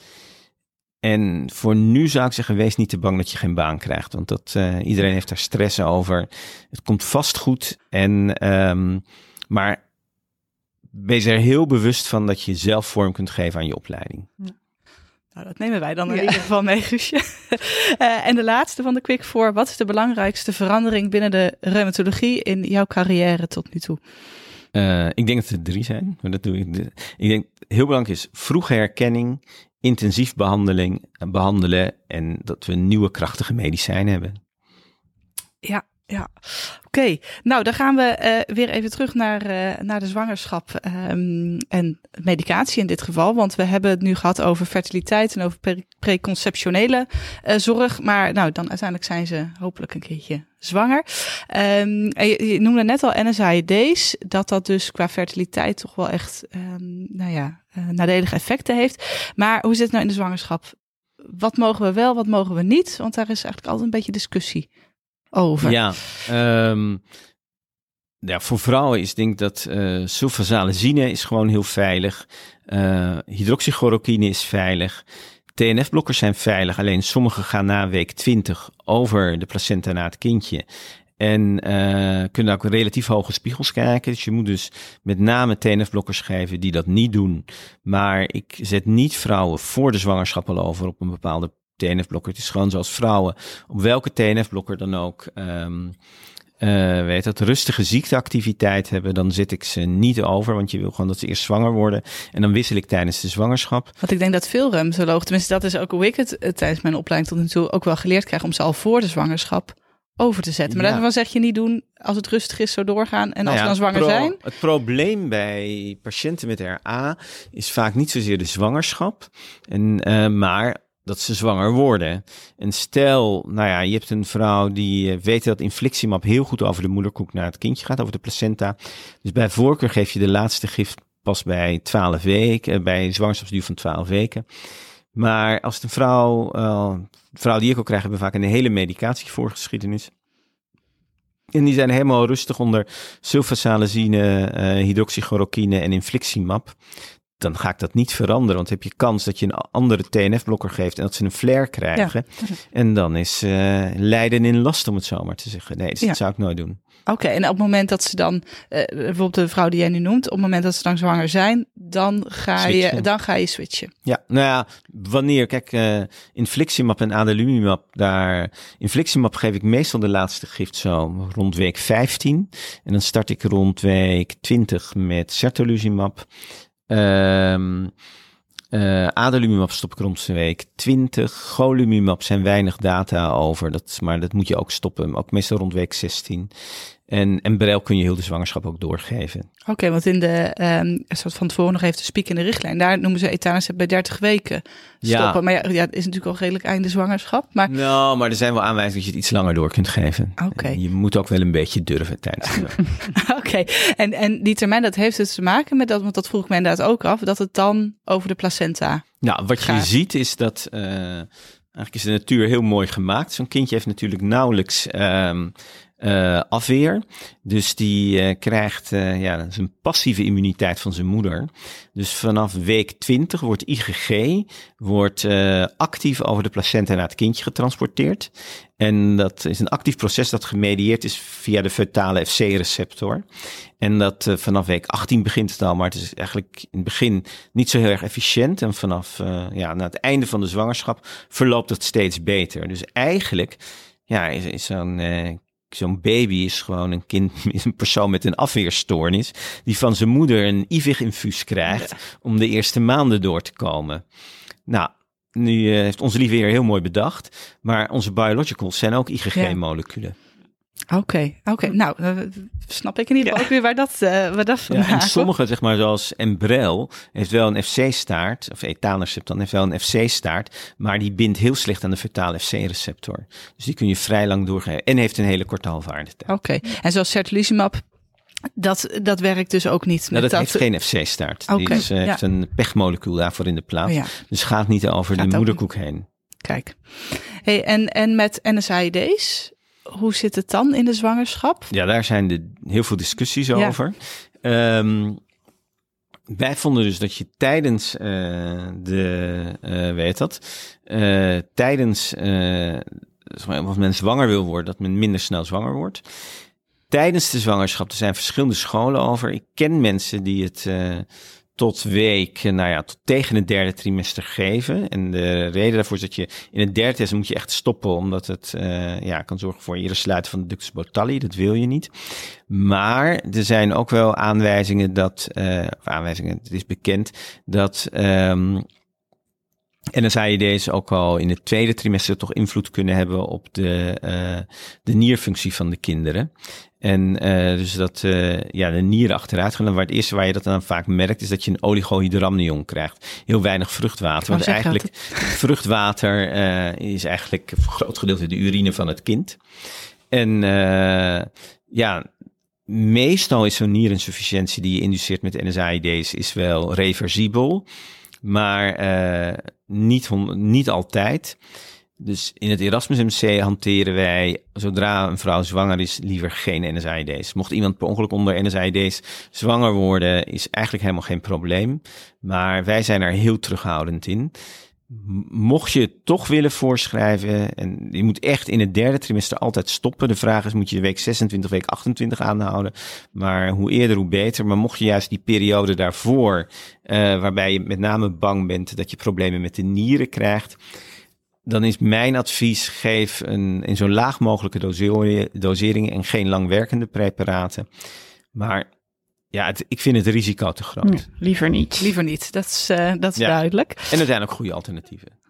En voor nu zou ik zeggen, wees niet te bang dat je geen baan krijgt. Want dat, uh, iedereen heeft daar stress over. Het komt vast goed. En, um, maar wees er heel bewust van dat je zelf vorm kunt geven aan je opleiding. Ja. Nou, dat nemen wij dan in ja. ieder geval mee, Guusje. Uh, en de laatste van de Quick Four. Wat is de belangrijkste verandering binnen de reumatologie in jouw carrière tot nu toe? Uh, ik denk dat er drie zijn. Maar dat doe ik. Ik denk heel belangrijk is vroege herkenning, intensief behandeling, behandelen en dat we nieuwe krachtige medicijnen hebben. Ja. Ja, oké. Okay. Nou, dan gaan we uh, weer even terug naar, uh, naar de zwangerschap um, en medicatie in dit geval. Want we hebben het nu gehad over fertiliteit en over pre- preconceptionele uh, zorg. Maar nou, dan uiteindelijk zijn ze hopelijk een keertje zwanger. Um, en je, je noemde net al N S A I D's, dat dat dus qua fertiliteit toch wel echt um, nou ja, uh, nadelige effecten heeft. Maar hoe zit het nou in de zwangerschap? Wat mogen we wel, wat mogen we niet? Want daar is eigenlijk altijd een beetje discussie over. Ja, um, ja, voor vrouwen is denk ik dat uh, sulfasalazine is gewoon heel veilig. Uh, hydroxychloroquine is veilig. T N F-blokkers zijn veilig. Alleen sommige gaan na week twintig over de placenta naar het kindje. En uh, kunnen ook relatief hoge spiegels kijken. Dus je moet dus met name T N F-blokkers geven die dat niet doen. Maar ik zet niet vrouwen voor de zwangerschap al over op een bepaalde T N F-blokker. Het is gewoon zoals vrouwen op welke T N F-blokker dan ook um, uh, weet dat, rustige ziekteactiviteit hebben, dan zet ik ze niet over, want je wil gewoon dat ze eerst zwanger worden en dan wissel ik tijdens de zwangerschap. Want ik denk dat veel reumatologen, tenminste dat is ook hoe ik het uh, tijdens mijn opleiding tot nu toe ook wel geleerd krijg, om ze al voor de zwangerschap over te zetten. Maar ja, daarvan zeg je niet doen als het rustig is, zo doorgaan en nou als ja, we dan zwanger pro- zijn. Het probleem bij patiënten met R A is vaak niet zozeer de zwangerschap, en, uh, maar dat ze zwanger worden. En stel, nou ja, je hebt een vrouw die weet dat infliximab heel goed over de moederkoek naar het kindje gaat, over de placenta. Dus bij voorkeur geef je de laatste gift pas bij twaalf weken, bij een zwangerschapsduur van twaalf weken. Maar als de vrouw, uh, de vrouw die ik ook krijg, hebben vaak een hele medicatie voorgeschiedenis. En die zijn helemaal rustig onder sulfasalazine, uh, hydroxychloroquine en infliximab. Dan ga ik dat niet veranderen. Want heb je kans dat je een andere T N F-blokker geeft en dat ze een flare krijgen. Ja. En dan is uh, Leiden in last, om het zo maar te zeggen. Nee, dus ja, dat zou ik nooit doen. Oké, okay, en op het moment dat ze dan, uh, bijvoorbeeld de vrouw die jij nu noemt, op het moment dat ze dan zwanger zijn, dan ga, switchen. je, dan ga je switchen. Ja, nou ja, wanneer, kijk, uh, infliximab en adalimumab, daar, infliximab geef ik meestal de laatste gift zo rond week vijftien. En dan start ik rond week twintig met certolizumab. Um, uh, adalimumab stop ik rond zijn week twintig. Golimumab zijn weinig data over, dat, maar dat moet je ook stoppen, ook meestal rond week zestien. En Enbrel kun je heel de zwangerschap ook doorgeven. Oké, okay, want in de, um, zoals van tevoren nog even te spieken in de richtlijn, daar noemen ze etanercept bij dertig weken stoppen. Ja. Maar ja, ja, het is natuurlijk al redelijk einde zwangerschap. Maar... Nou, maar er zijn wel aanwijzingen dat je het iets langer door kunt geven. Oké. Okay. Je moet ook wel een beetje durven tijdens de Oké, okay. en, en die termijn, dat heeft dus te maken met dat, want dat vroeg ik me inderdaad ook af, dat het dan over de placenta Nou, wat gaat. Je ziet is dat, uh, eigenlijk is de natuur heel mooi gemaakt. Zo'n kindje heeft natuurlijk nauwelijks... Um, Uh, afweer. Dus die uh, krijgt uh, ja, dat is een passieve immuniteit van zijn moeder. Dus vanaf week twintig wordt I G G wordt, uh, actief over de placenta naar het kindje getransporteerd. En dat is een actief proces dat gemedieerd is via de fetale F C receptor. En dat uh, vanaf week achttien begint het al, maar het is eigenlijk in het begin niet zo heel erg efficiënt. En vanaf uh, ja, na het einde van de zwangerschap verloopt dat steeds beter. Dus eigenlijk ja, is, is zo'n... Uh, Zo'n baby is gewoon een kind, is een persoon met een afweerstoornis die van zijn moeder een I V I G-infuus krijgt om de eerste maanden door te komen. Nou, nu uh, heeft onze lieve heer heel mooi bedacht, maar onze biologicals zijn ook I G G-moleculen. Ja. Oké, okay, oké. Okay. Nou, uh, snap ik in ieder geval ja. ook weer waar dat, uh, waar dat vandaan komt. Ja, sommige, zeg maar, zoals Enbrel, heeft wel een F C staart, of etanercept dan, heeft wel een F C staart, maar die bindt heel slecht aan de fetale F C receptor. Dus die kun je vrij lang doorgeven en heeft een hele korte halfwaardetijd. Oké, okay. En zoals certolizumab, dat, dat werkt dus ook niet? Nou, met dat, dat heeft geen F C staart. Okay. Die is, uh, heeft ja. een pechmolecuul daarvoor in de plaats. Oh, ja. Dus gaat niet over gaat de moederkoek niet. heen. Kijk, hey, en, en met N S A I D's? Hoe zit het dan in de zwangerschap? Ja, daar zijn de, heel veel discussies ja. over. Um, wij vonden dus dat je tijdens uh, de, uh, weet dat, uh, tijdens, uh, als men zwanger wil worden, dat men minder snel zwanger wordt. Tijdens de zwangerschap, er zijn verschillende scholen over. Ik ken mensen die het... Uh, tot week, nou ja, tot tegen het derde trimester geven. En de reden daarvoor is dat je in het derde trimester moet je echt stoppen, omdat het uh, ja, kan zorgen voor eerder sluiten van de ductus Botalli. Dat wil je niet. Maar er zijn ook wel aanwijzingen dat, uh, of aanwijzingen, het is bekend, dat um, N S A I D's ook al in het tweede trimester toch invloed kunnen hebben op de, uh, de nierfunctie van de kinderen. En uh, dus dat uh, ja, de nieren achteruit gaan. En waar het eerste waar je dat dan vaak merkt, is dat je een oligohydramnion krijgt. Heel weinig vruchtwater. Want eigenlijk het... vruchtwater uh, is eigenlijk voor een groot gedeelte de urine van het kind. En uh, ja, meestal is zo'n nierinsufficiëntie die je induceert met N S A I D's is wel reversibel. Maar uh, niet, niet altijd. Dus in het Erasmus M C hanteren wij, zodra een vrouw zwanger is, liever geen N S A I D's. Mocht iemand per ongeluk onder N S A I D's zwanger worden, is eigenlijk helemaal geen probleem. Maar wij zijn er heel terughoudend in. Mocht je het toch willen voorschrijven, en je moet echt in het derde trimester altijd stoppen. De vraag is, moet je week zesentwintig, week achtentwintig aanhouden? Maar hoe eerder, hoe beter. Maar mocht je juist die periode daarvoor, uh, waarbij je met name bang bent dat je problemen met de nieren krijgt, dan is mijn advies, geef een, in zo laag mogelijke dose- doseringen en geen langwerkende preparaten. Maar ja, het, ik vind het risico te groot. Nee, liever niet. Liever niet, dat is, uh, dat is ja. duidelijk. En er zijn ook goede alternatieven.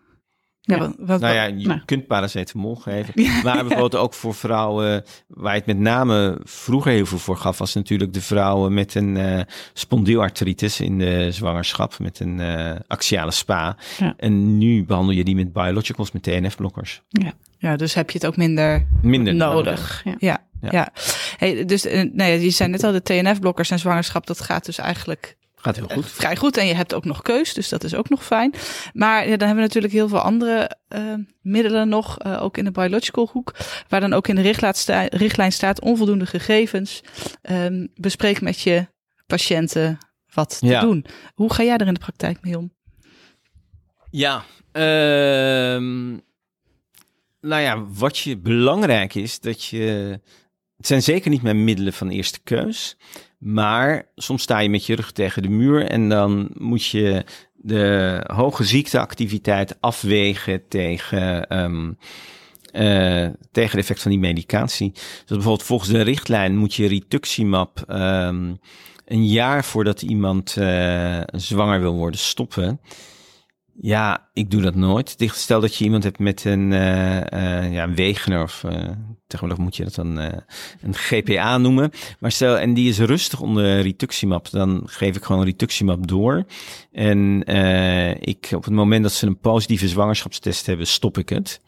Ja, ja. Wat, wat, nou ja, je nou. kunt paracetamol geven. Ja, maar ja. bijvoorbeeld ook voor vrouwen, waar het met name vroeger heel veel voor gaf, was natuurlijk de vrouwen met een uh, spondylartritis in de zwangerschap, met een uh, axiale spa. Ja. En nu behandel je die met biologicals, met T N F-blokkers. Ja. Ja, dus heb je het ook minder, minder nodig. nodig. Ja. ja. ja. ja. Hey, dus nee, je zei net al, de T N F-blokkers en zwangerschap, dat gaat dus eigenlijk... Gaat heel goed. Vrij goed. En je hebt ook nog keus, dus dat is ook nog fijn. Maar ja, dan hebben we natuurlijk heel veel andere uh, middelen nog, uh, ook in de biological hoek, waar dan ook in de richtlijn, sta- richtlijn staat onvoldoende gegevens. Um, bespreek met je patiënten wat te ja. doen. Hoe ga jij er in de praktijk mee om? Ja, uh, nou ja, wat je belangrijk is, dat je... Het zijn zeker niet mijn middelen van eerste keus. Maar soms sta je met je rug tegen de muur en dan moet je de hoge ziekteactiviteit afwegen tegen, um, uh, tegen het effect van die medicatie. Dus bijvoorbeeld volgens de richtlijn moet je rituximab um, een jaar voordat iemand uh, zwanger wil worden stoppen. Ja, ik doe dat nooit. Stel dat je iemand hebt met een, uh, uh, ja, een wegener of uh, tegenwoordig moet je dat dan uh, een G P A noemen. Maar stel, en die is rustig onder rituximab, dan geef ik gewoon rituximab door. En uh, ik op het moment dat ze een positieve zwangerschapstest hebben, stop ik het.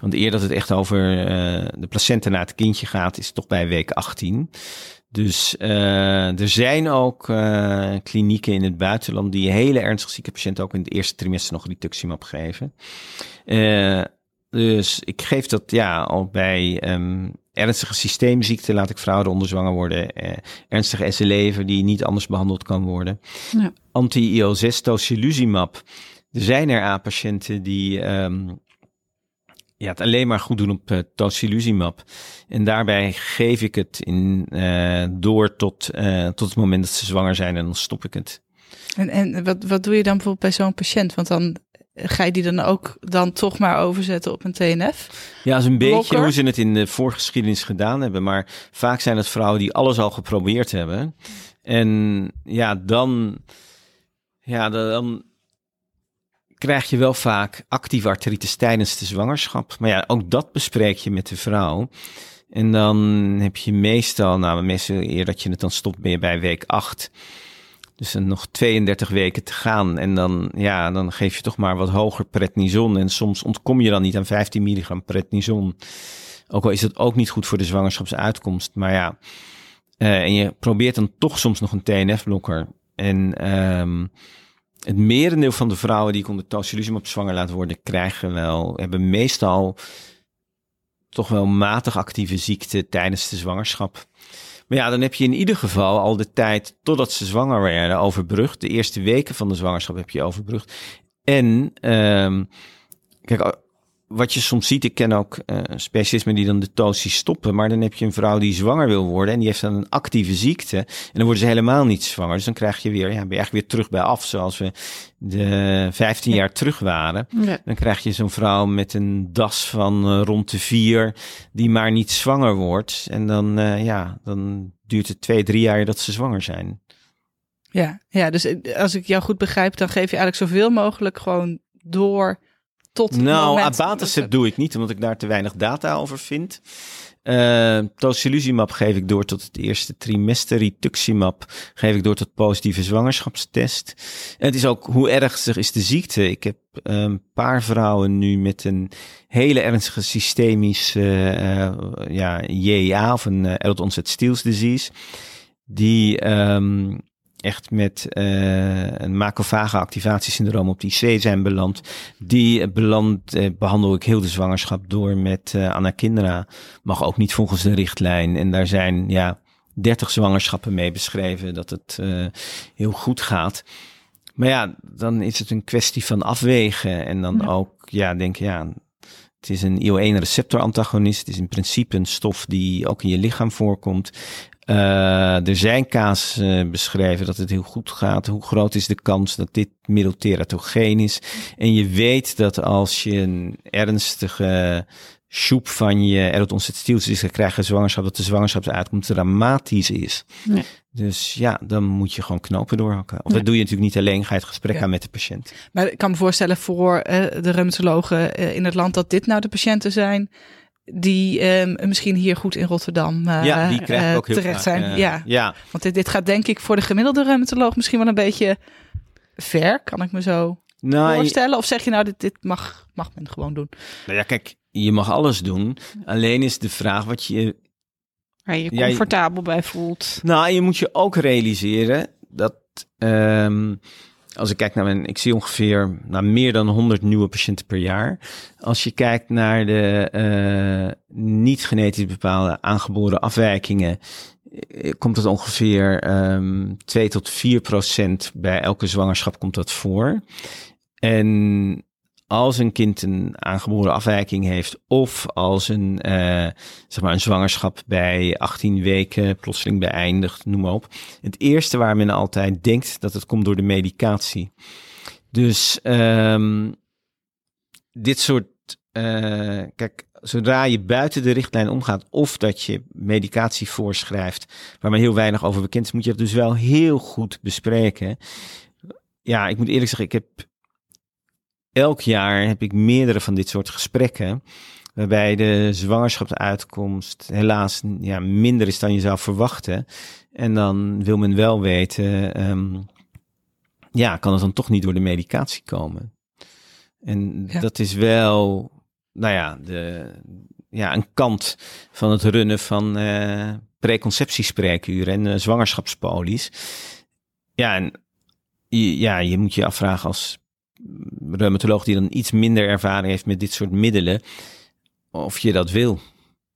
Want eer dat het echt over uh, de placenta naar het kindje gaat, is het toch bij week achttien. Dus uh, er zijn ook uh, klinieken in het buitenland die hele ernstig zieke patiënten ook in het eerste trimester nog rituximab geven. Uh, dus ik geef dat ja al bij um, ernstige systeemziekten, laat ik vrouwen onderzwanger worden, uh, ernstige S L E'en die niet anders behandeld kan worden. Ja. Anti-I L zes, tocilizumab. Er zijn er A-patiënten die Um, Ja, het alleen maar goed doen op uh, tocilizumab. En daarbij geef ik het in, uh, door tot, uh, tot het moment dat ze zwanger zijn en dan stop ik het. En, en wat, wat doe je dan bijvoorbeeld bij zo'n patiënt? Want dan ga je die dan ook dan toch maar overzetten op een T N F? Ja, dat is een beetje hoe ze het in de voorgeschiedenis gedaan hebben. Maar vaak zijn het vrouwen die alles al geprobeerd hebben. En ja, dan... Ja, dan... krijg je wel vaak actieve artritis tijdens de zwangerschap. Maar ja, ook dat bespreek je met de vrouw. En dan heb je meestal, nou meestal eer dat je het dan stopt, ben je bij week acht. Dus dan nog tweeëndertig weken te gaan. En dan, ja, dan geef je toch maar wat hoger prednison. En soms ontkom je dan niet aan vijftien milligram prednison. Ook al is dat ook niet goed voor de zwangerschapsuitkomst. Maar ja, uh, en je probeert dan toch soms nog een T N F-blokker. En... Um, Het merendeel van de vrouwen die ik onder tocilizumab zwanger laat worden, krijgen wel, hebben meestal toch wel matig actieve ziekte tijdens de zwangerschap. Maar ja, dan heb je in ieder geval al de tijd totdat ze zwanger werden overbrugd. De eerste weken van de zwangerschap heb je overbrugd. En um, kijk, wat je soms ziet, ik ken ook uh, specialisten die dan de toci stoppen, maar dan heb je een vrouw die zwanger wil worden en die heeft dan een actieve ziekte en dan worden ze helemaal niet zwanger. Dus dan krijg je weer, ja, ben je eigenlijk weer terug bij af, zoals we de vijftien jaar terug waren. Ja. Dan krijg je zo'n vrouw met een D A S van uh, rond de vier die maar niet zwanger wordt en dan, uh, ja, dan duurt het twee, drie jaar dat ze zwanger zijn. Ja, ja, dus als ik jou goed begrijp, dan geef je eigenlijk zoveel mogelijk gewoon door. Tot nou, abatacept doe ik niet, omdat ik daar te weinig data over vind. Uh, tocilizumab geef ik door tot het eerste trimester. Rituximab geef ik door tot positieve zwangerschapstest. En het is ook, hoe ernstig is de ziekte? Ik heb uh, een paar vrouwen nu met een hele ernstige systemische uh, ja, J I A of een uh, adult onset Still's disease. Die... Um, echt met uh, een macrofage activatiesyndroom op de I C zijn beland. Die beland uh, behandel ik heel de zwangerschap door met uh, anakinra. Mag ook niet volgens de richtlijn. En daar zijn ja dertig zwangerschappen mee beschreven dat het uh, heel goed gaat. Maar ja, dan is het een kwestie van afwegen. En dan ja. ook, ja, denk ja, het is een I L één receptor antagonist. Het is in principe een stof die ook in je lichaam voorkomt. Uh, er zijn casussen uh, beschreven dat het heel goed gaat. Hoe groot is de kans dat dit middel teratogeen is? En je weet dat als je een ernstige shoep van je adult onset Still's disease krijgt, een zwangerschap, dat de zwangerschapsuitkomst dramatisch is. Nee. Dus ja, dan moet je gewoon knopen doorhakken. Of nee. Dat doe je natuurlijk niet alleen, ga je het gesprek ja. aan met de patiënt. Maar ik kan me voorstellen voor uh, de reumatologen uh, in het land dat dit nou de patiënten zijn die um, misschien hier goed in Rotterdam uh, ja, die uh, ook heel terecht zijn. Uh, ja. ja, want dit, dit gaat denk ik voor de gemiddelde reumatoloog misschien wel een beetje ver, kan ik me zo nou, voorstellen. Of zeg je nou, dit, dit mag, mag men gewoon doen? Nou ja, kijk, je mag alles doen. Alleen is de vraag wat je waar je comfortabel ja, bij voelt. Nou, je moet je ook realiseren dat Um, als ik kijk naar mijn, ik zie ongeveer nou, meer dan honderd nieuwe patiënten per jaar. Als je kijkt naar de uh, niet genetisch bepaalde aangeboren afwijkingen, uh, komt dat ongeveer um, twee tot vier procent bij elke zwangerschap komt dat voor. En als een kind een aangeboren afwijking heeft of als een, uh, zeg maar een zwangerschap bij achttien weken plotseling beëindigt, noem maar op. Het eerste waar men altijd denkt dat het komt door de medicatie. Dus um, dit soort, uh, kijk, zodra je buiten de richtlijn omgaat of dat je medicatie voorschrijft waar men heel weinig over bekend is, moet je dat dus wel heel goed bespreken. Ja, ik moet eerlijk zeggen, ik heb elk jaar heb ik meerdere van dit soort gesprekken, waarbij de zwangerschapsuitkomst helaas ja, minder is dan je zou verwachten. En dan wil men wel weten, um, ja, kan het dan toch niet door de medicatie komen? En ja. dat is wel, nou ja, de, ja, een kant van het runnen van uh, preconceptiespreekuren en uh, zwangerschapspolies. Ja, en je, ja, je moet je afvragen als reumatoloog die dan iets minder ervaring heeft met dit soort middelen, of je dat wil.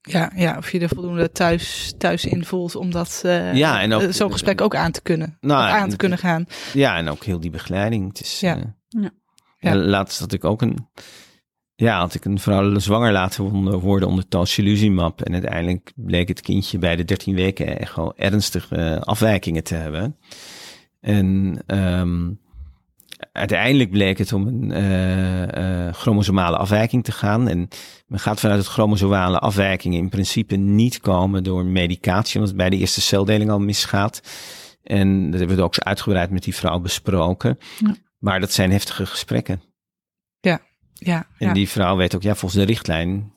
Ja, ja, of je er voldoende thuis, thuis in voelt om dat uh, ja, en ook, zo'n gesprek ook aan te kunnen, nou, aan te kunnen gaan. Ja, en ook heel die begeleiding. Het is, ja. Uh, ja. Ja, laatst had ik ook een, ja, had ik een vrouw zwanger laten worden onder tocilizumab. En uiteindelijk bleek het kindje bij de dertien weken echt wel ernstige afwijkingen te hebben. En um, uiteindelijk bleek het om een uh, uh, chromosomale afwijking te gaan. En men gaat vanuit het chromosomale afwijkingen in principe niet komen door medicatie, omdat het bij de eerste celdeling al misgaat. En dat hebben we ook uitgebreid met die vrouw besproken. Ja. Maar dat zijn heftige gesprekken. Ja, ja. En ja. die vrouw weet ook, ja, volgens de richtlijn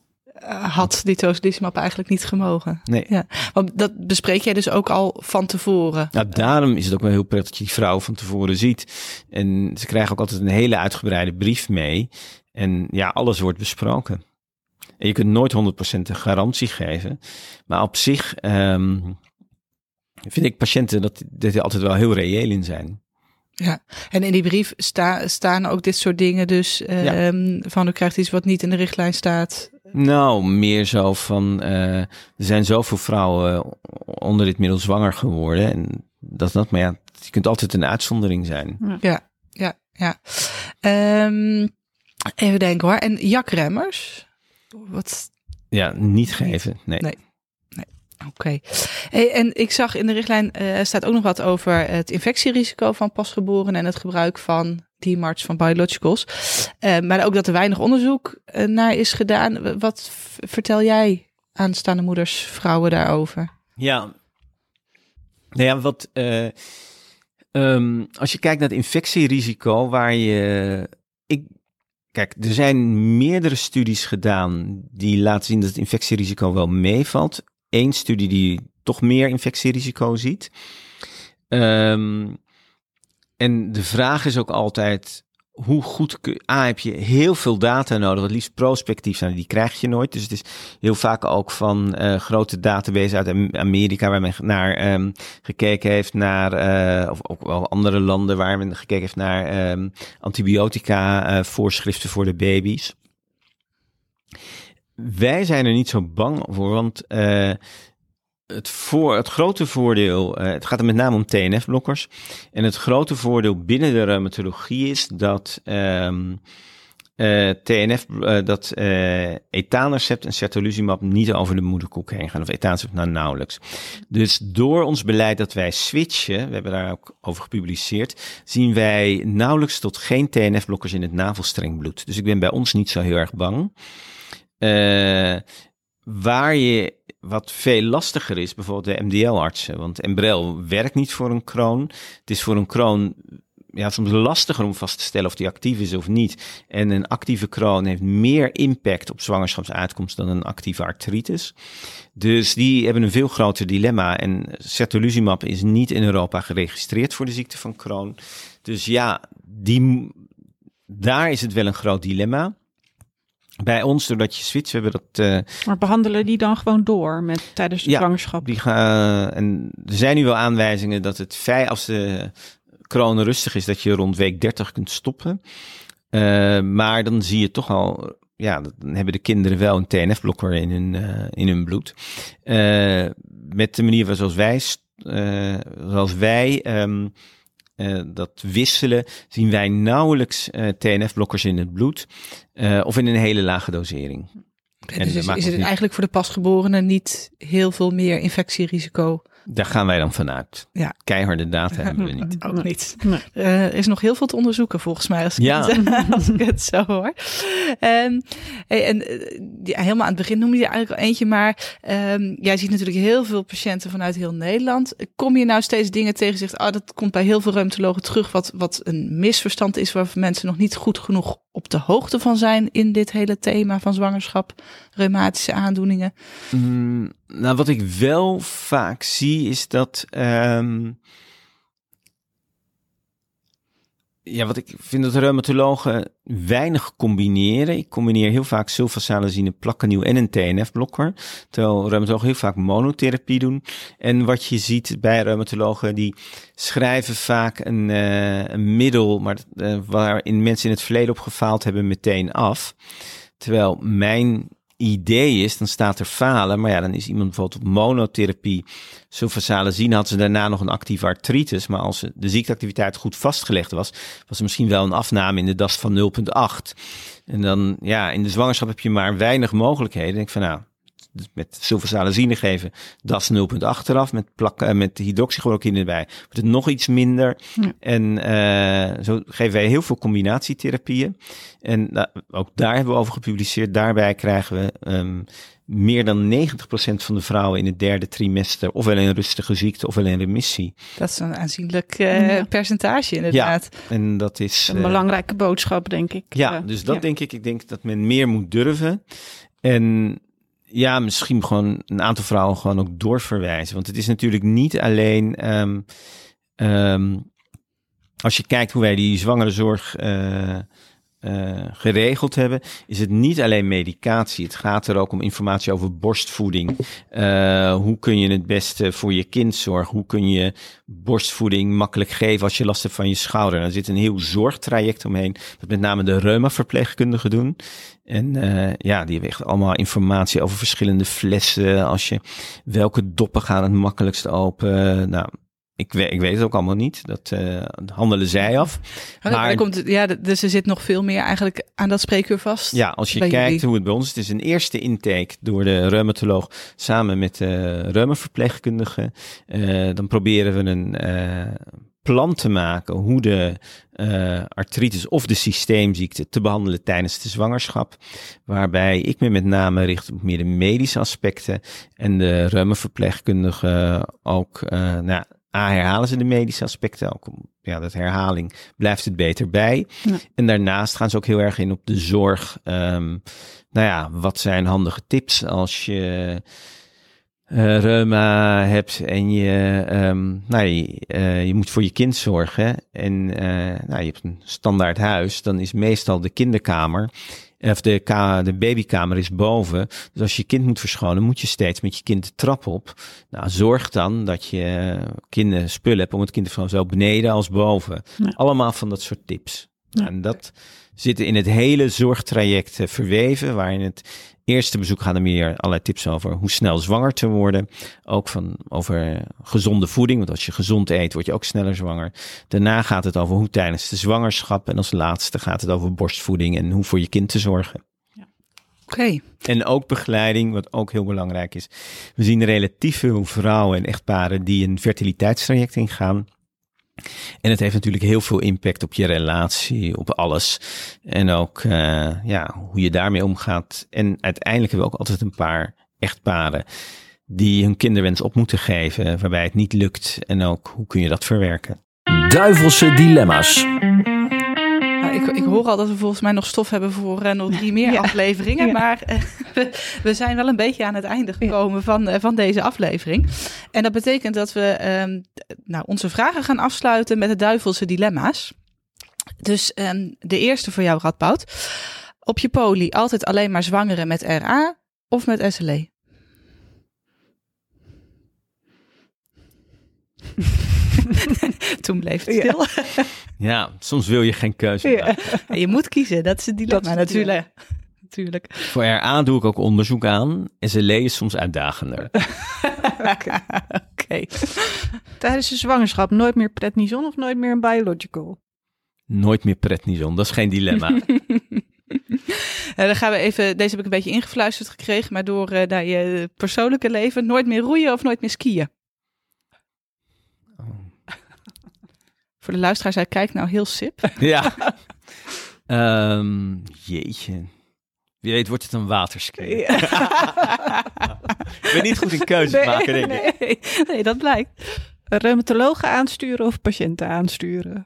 had die tocilizumab eigenlijk niet gemogen. Nee. Ja. Want dat bespreek jij dus ook al van tevoren. Nou, daarom is het ook wel heel prettig dat je die vrouw van tevoren ziet. En ze krijgen ook altijd een hele uitgebreide brief mee. En ja, alles wordt besproken. En je kunt nooit honderd procent een garantie geven. Maar op zich um, vind ik patiënten dat, dat die altijd wel heel reëel in zijn. Ja, en in die brief sta, staan ook dit soort dingen dus uh, ja. van u krijgt iets wat niet in de richtlijn staat. Nou, meer zo van uh, er zijn zoveel vrouwen onder dit middel zwanger geworden en dat dat, maar ja, je kunt altijd een uitzondering zijn. Ja, ja, ja. Um, even denken hoor. En jakremmers? Wat? Ja, niet geven. Nee. nee. Oké. Okay. Hey, en ik zag in de richtlijn uh, staat ook nog wat over het infectierisico van pasgeborenen en het gebruik van D M A R Ds van biologicals. Uh, maar ook dat er weinig onderzoek uh, naar is gedaan. Wat v- vertel jij aanstaande moeders, vrouwen daarover? Ja, nou ja, wat uh, um, als je kijkt naar het infectierisico, waar je ik Kijk, er zijn meerdere studies gedaan die laten zien dat het infectierisico wel meevalt. Eén studie die toch meer infectierisico ziet. Um, en de vraag is ook altijd, hoe goed kun, A, heb je heel veel data nodig, het liefst prospectief, nou, die krijg je nooit. Dus het is heel vaak ook van uh, grote databases uit Amerika, waar men naar um, gekeken heeft, naar, uh, of ook wel andere landen waar men gekeken heeft naar um, antibiotica, uh, voorschriften voor de baby's. Wij zijn er niet zo bang voor, want uh, het, voor, het grote voordeel, uh, het gaat er met name om T N F-blokkers. En het grote voordeel binnen de reumatologie is dat um, uh, T N F, uh, dat uh, etanercept en certolizumab niet over de moederkoek heen gaan. Of etanercept nou nauwelijks. Dus door ons beleid dat wij switchen, we hebben daar ook over gepubliceerd, zien wij nauwelijks tot geen T N F-blokkers in het navelstrengbloed. Dus ik ben bij ons niet zo heel erg bang. Uh, waar je wat veel lastiger is, bijvoorbeeld de M D L-artsen. Want Enbrel werkt niet voor een Crohn. Het is voor een Crohn ja, soms lastiger om vast te stellen of die actief is of niet. En een actieve Crohn heeft meer impact op zwangerschapsuitkomst dan een actieve artritis. Dus die hebben een veel groter dilemma. En certolizumab is niet in Europa geregistreerd voor de ziekte van Crohn. Dus ja, die, daar is het wel een groot dilemma. Bij ons, doordat je switcht, hebben we dat... Uh, maar behandelen die dan gewoon door met, tijdens de ja, zwangerschap? Die gaan, en er zijn nu wel aanwijzingen dat het feit, als de Crohn rustig is, dat je rond week dertig kunt stoppen. Uh, maar dan zie je toch al... Ja, dan hebben de kinderen wel een T N F-blokker in hun, uh, in hun bloed. Uh, met de manier zoals wij... Uh, zoals wij um, Uh, dat wisselen, zien wij nauwelijks uh, T N F-blokkers in het bloed uh, of in een hele lage dosering. Ja, en dus is, is het niet... eigenlijk voor de pasgeborenen niet heel veel meer infectierisico? Daar gaan wij dan vanuit. Ja. Keiharde data hebben we niet. Ook niet. Nee. Uh, er is nog heel veel te onderzoeken volgens mij, als ik, ja. het, als ik het zo hoor. Um, hey, en ja, helemaal aan het begin noemde je eigenlijk al eentje, maar um, jij ziet natuurlijk heel veel patiënten vanuit heel Nederland. Kom je nou steeds dingen tegen zegt, ah, dat komt bij heel veel reumatologen terug, wat, wat een misverstand is waar mensen nog niet goed genoeg op de hoogte van zijn in dit hele thema van zwangerschap, reumatische aandoeningen? Mm, nou, wat ik wel vaak zie is dat... Um... Ja, wat ik vind dat reumatologen weinig combineren. Ik combineer heel vaak sulfasalazine, plaquenil en een T N F-blokker. Terwijl reumatologen heel vaak monotherapie doen. En wat je ziet bij reumatologen, die schrijven vaak een, uh, een middel... maar uh, waarin mensen in het verleden op gefaald hebben, meteen af. Terwijl mijn idee is, dan staat er falen. Maar ja, dan is iemand bijvoorbeeld op monotherapie. Sulfasalazine had ze daarna nog een actieve artritis. Maar als de ziekteactiviteit goed vastgelegd was, was er misschien wel een afname in de D A S van nul komma acht. En dan, ja, in de zwangerschap heb je maar weinig mogelijkheden. Dan denk ik van, nou, met sulfasalazine geven D A S nul komma acht eraf. Met, plak, met hydroxychloroquine erbij wordt het nog iets minder. Ja. En uh, zo geven wij heel veel combinatietherapieën. En nou, ook daar hebben we over gepubliceerd. Daarbij krijgen we um, meer dan negentig procent van de vrouwen in het derde trimester ofwel een rustige ziekte ofwel een remissie. Dat is een aanzienlijk uh, ja. percentage inderdaad. Ja, en dat is... Een uh, belangrijke boodschap, denk ik. Ja, uh, dus dat ja. denk ik. Ik denk dat men meer moet durven. En... Ja, misschien gewoon een aantal vrouwen gewoon ook doorverwijzen. Want het is natuurlijk niet alleen... Um, um, als je kijkt hoe wij die zwangerenzorg uh, uh, geregeld hebben... is het niet alleen medicatie. Het gaat er ook om informatie over borstvoeding. Uh, hoe kun je het beste voor je kind zorgen? Hoe kun je borstvoeding makkelijk geven als je last hebt van je schouder? Er zit een heel zorgtraject omheen. Dat met name de reumaverpleegkundigen doen... En uh, ja, die hebben echt allemaal informatie over verschillende flessen. Als je, welke doppen gaan het makkelijkst open? Nou, ik weet, ik weet het ook allemaal niet. Dat uh, handelen zij af. Maar, maar komt, ja, dus er zit nog veel meer eigenlijk aan dat spreekuur vast. Ja, als je kijkt jullie. Hoe het bij ons is. Het is een eerste intake door de reumatoloog samen met de reumaverpleegkundige. Uh, dan proberen we een... Uh, plan te maken hoe de uh, artritis of de systeemziekte te behandelen tijdens de zwangerschap. Waarbij ik me met name richt op meer de medische aspecten. En de reumaverpleegkundigen ook, uh, nou, A, herhalen ze de medische aspecten. Ook ja, dat herhaling blijft het beter bij. Ja. En daarnaast gaan ze ook heel erg in op de zorg. Um, nou ja, wat zijn handige tips als je... Uh, reuma hebt en je, um, nou, je, uh, je moet voor je kind zorgen en uh, nou, je hebt een standaard huis, dan is meestal de kinderkamer of de, ka- de babykamer is boven. Dus als je kind moet verschonen, moet je steeds met je kind de trap op. Nou, zorg dan dat je kinderspullen hebt om het kind te verschonen, zowel beneden als boven. Ja. Allemaal van dat soort tips. Ja. En dat zit in het hele zorgtraject verweven, waarin het eerste bezoek gaan er meer allerlei tips over hoe snel zwanger te worden. Ook van over gezonde voeding, want als je gezond eet, word je ook sneller zwanger. Daarna gaat het over hoe tijdens de zwangerschap. En als laatste gaat het over borstvoeding en hoe voor je kind te zorgen. Ja. Oké. Okay. En ook begeleiding, wat ook heel belangrijk is. We zien relatief veel vrouwen en echtparen die een fertiliteitstraject ingaan. En het heeft natuurlijk heel veel impact op je relatie, op alles. En ook uh, ja, hoe je daarmee omgaat. En uiteindelijk hebben we ook altijd een paar echtparen die hun kinderwens op moeten geven, waarbij het niet lukt. En ook hoe kun je dat verwerken. Duivelse dilemma's. Ik, ik hoor al dat we volgens mij nog stof hebben voor uh, nog drie meer ja. afleveringen. Ja. Maar uh, we, we zijn wel een beetje aan het einde gekomen ja. van, uh, van deze aflevering. En dat betekent dat we um, nou, onze vragen gaan afsluiten met de Duivelse Dilemma's. Dus um, de eerste voor jou, Radboud. Op je poli altijd alleen maar zwangeren met R A of met S L E? Toen bleef het stil. Ja. Ja, soms wil je geen keuze ja. maken. Je moet kiezen, dat is het dilemma natuurlijk. natuurlijk. Voor R A doe ik ook onderzoek aan. S L E is soms uitdagender. Oké. Okay. Tijdens de zwangerschap nooit meer prednison of nooit meer een biological? Nooit meer prednison, dat is geen dilemma. Uh, dan gaan we even, deze heb ik een beetje ingefluisterd gekregen, maar door uh, naar je persoonlijke leven. Nooit meer roeien of nooit meer skiën? Voor de luisteraars, hij kijkt nou heel sip. Ja. um, jeetje. Wie weet wordt het een waterski. Ja. Ik ben niet goed in keuzes nee, maken, denk nee. ik. Nee, dat blijkt. Reumatologen aansturen of patiënten aansturen?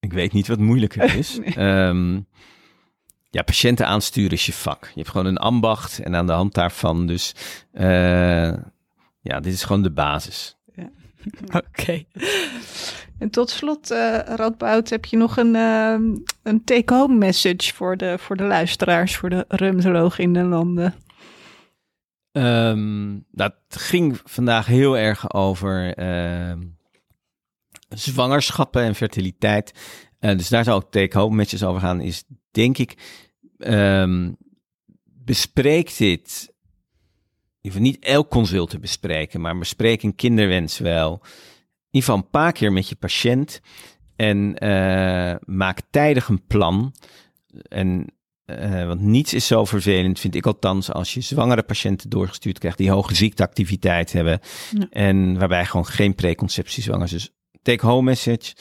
Ik weet niet wat moeilijker is. nee. um, ja, patiënten aansturen is je vak. Je hebt gewoon een ambacht en aan de hand daarvan dus... Uh, ja, dit is gewoon de basis. Ja. Oké. Okay. En tot slot, uh, Radboud, heb je nog een, uh, een take-home message voor de, voor de luisteraars, voor de reumatologen in de landen? Um, dat ging vandaag heel erg over uh, zwangerschappen en fertiliteit. Uh, dus daar zou ik take-home messages over gaan. Is denk ik, um, bespreek dit. In ieder geval niet elk consult te bespreken, maar bespreek een kinderwens wel. In ieder geval een paar keer met je patiënt. En uh, maak tijdig een plan. En, uh, want niets is zo vervelend, vind ik althans, als je zwangere patiënten doorgestuurd krijgt die hoge ziekteactiviteit hebben. Ja. En waarbij gewoon geen preconceptie zwanger is. Dus take home message.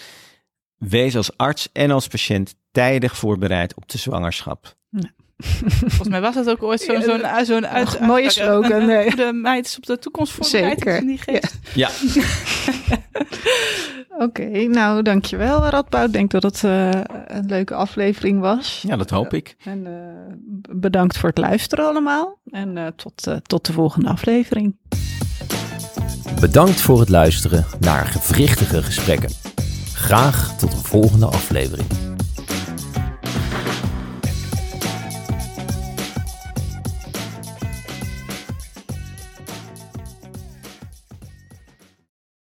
Wees als arts en als patiënt tijdig voorbereid op de zwangerschap. Ja. Volgens mij was dat ook ooit zo'n, zo'n, zo'n, zo'n uit, oh, mooie slogan. Nee. De meid is op de toekomst voorbereid. Zeker. Die geest. Ja. ja. Oké, okay, nou dankjewel Radboud. Ik denk dat het uh, een leuke aflevering was. Ja, dat hoop ik. En uh, bedankt voor het luisteren allemaal. En uh, tot, uh, tot de volgende aflevering. Bedankt voor het luisteren naar Gevrichtige Gesprekken. Graag tot een volgende aflevering.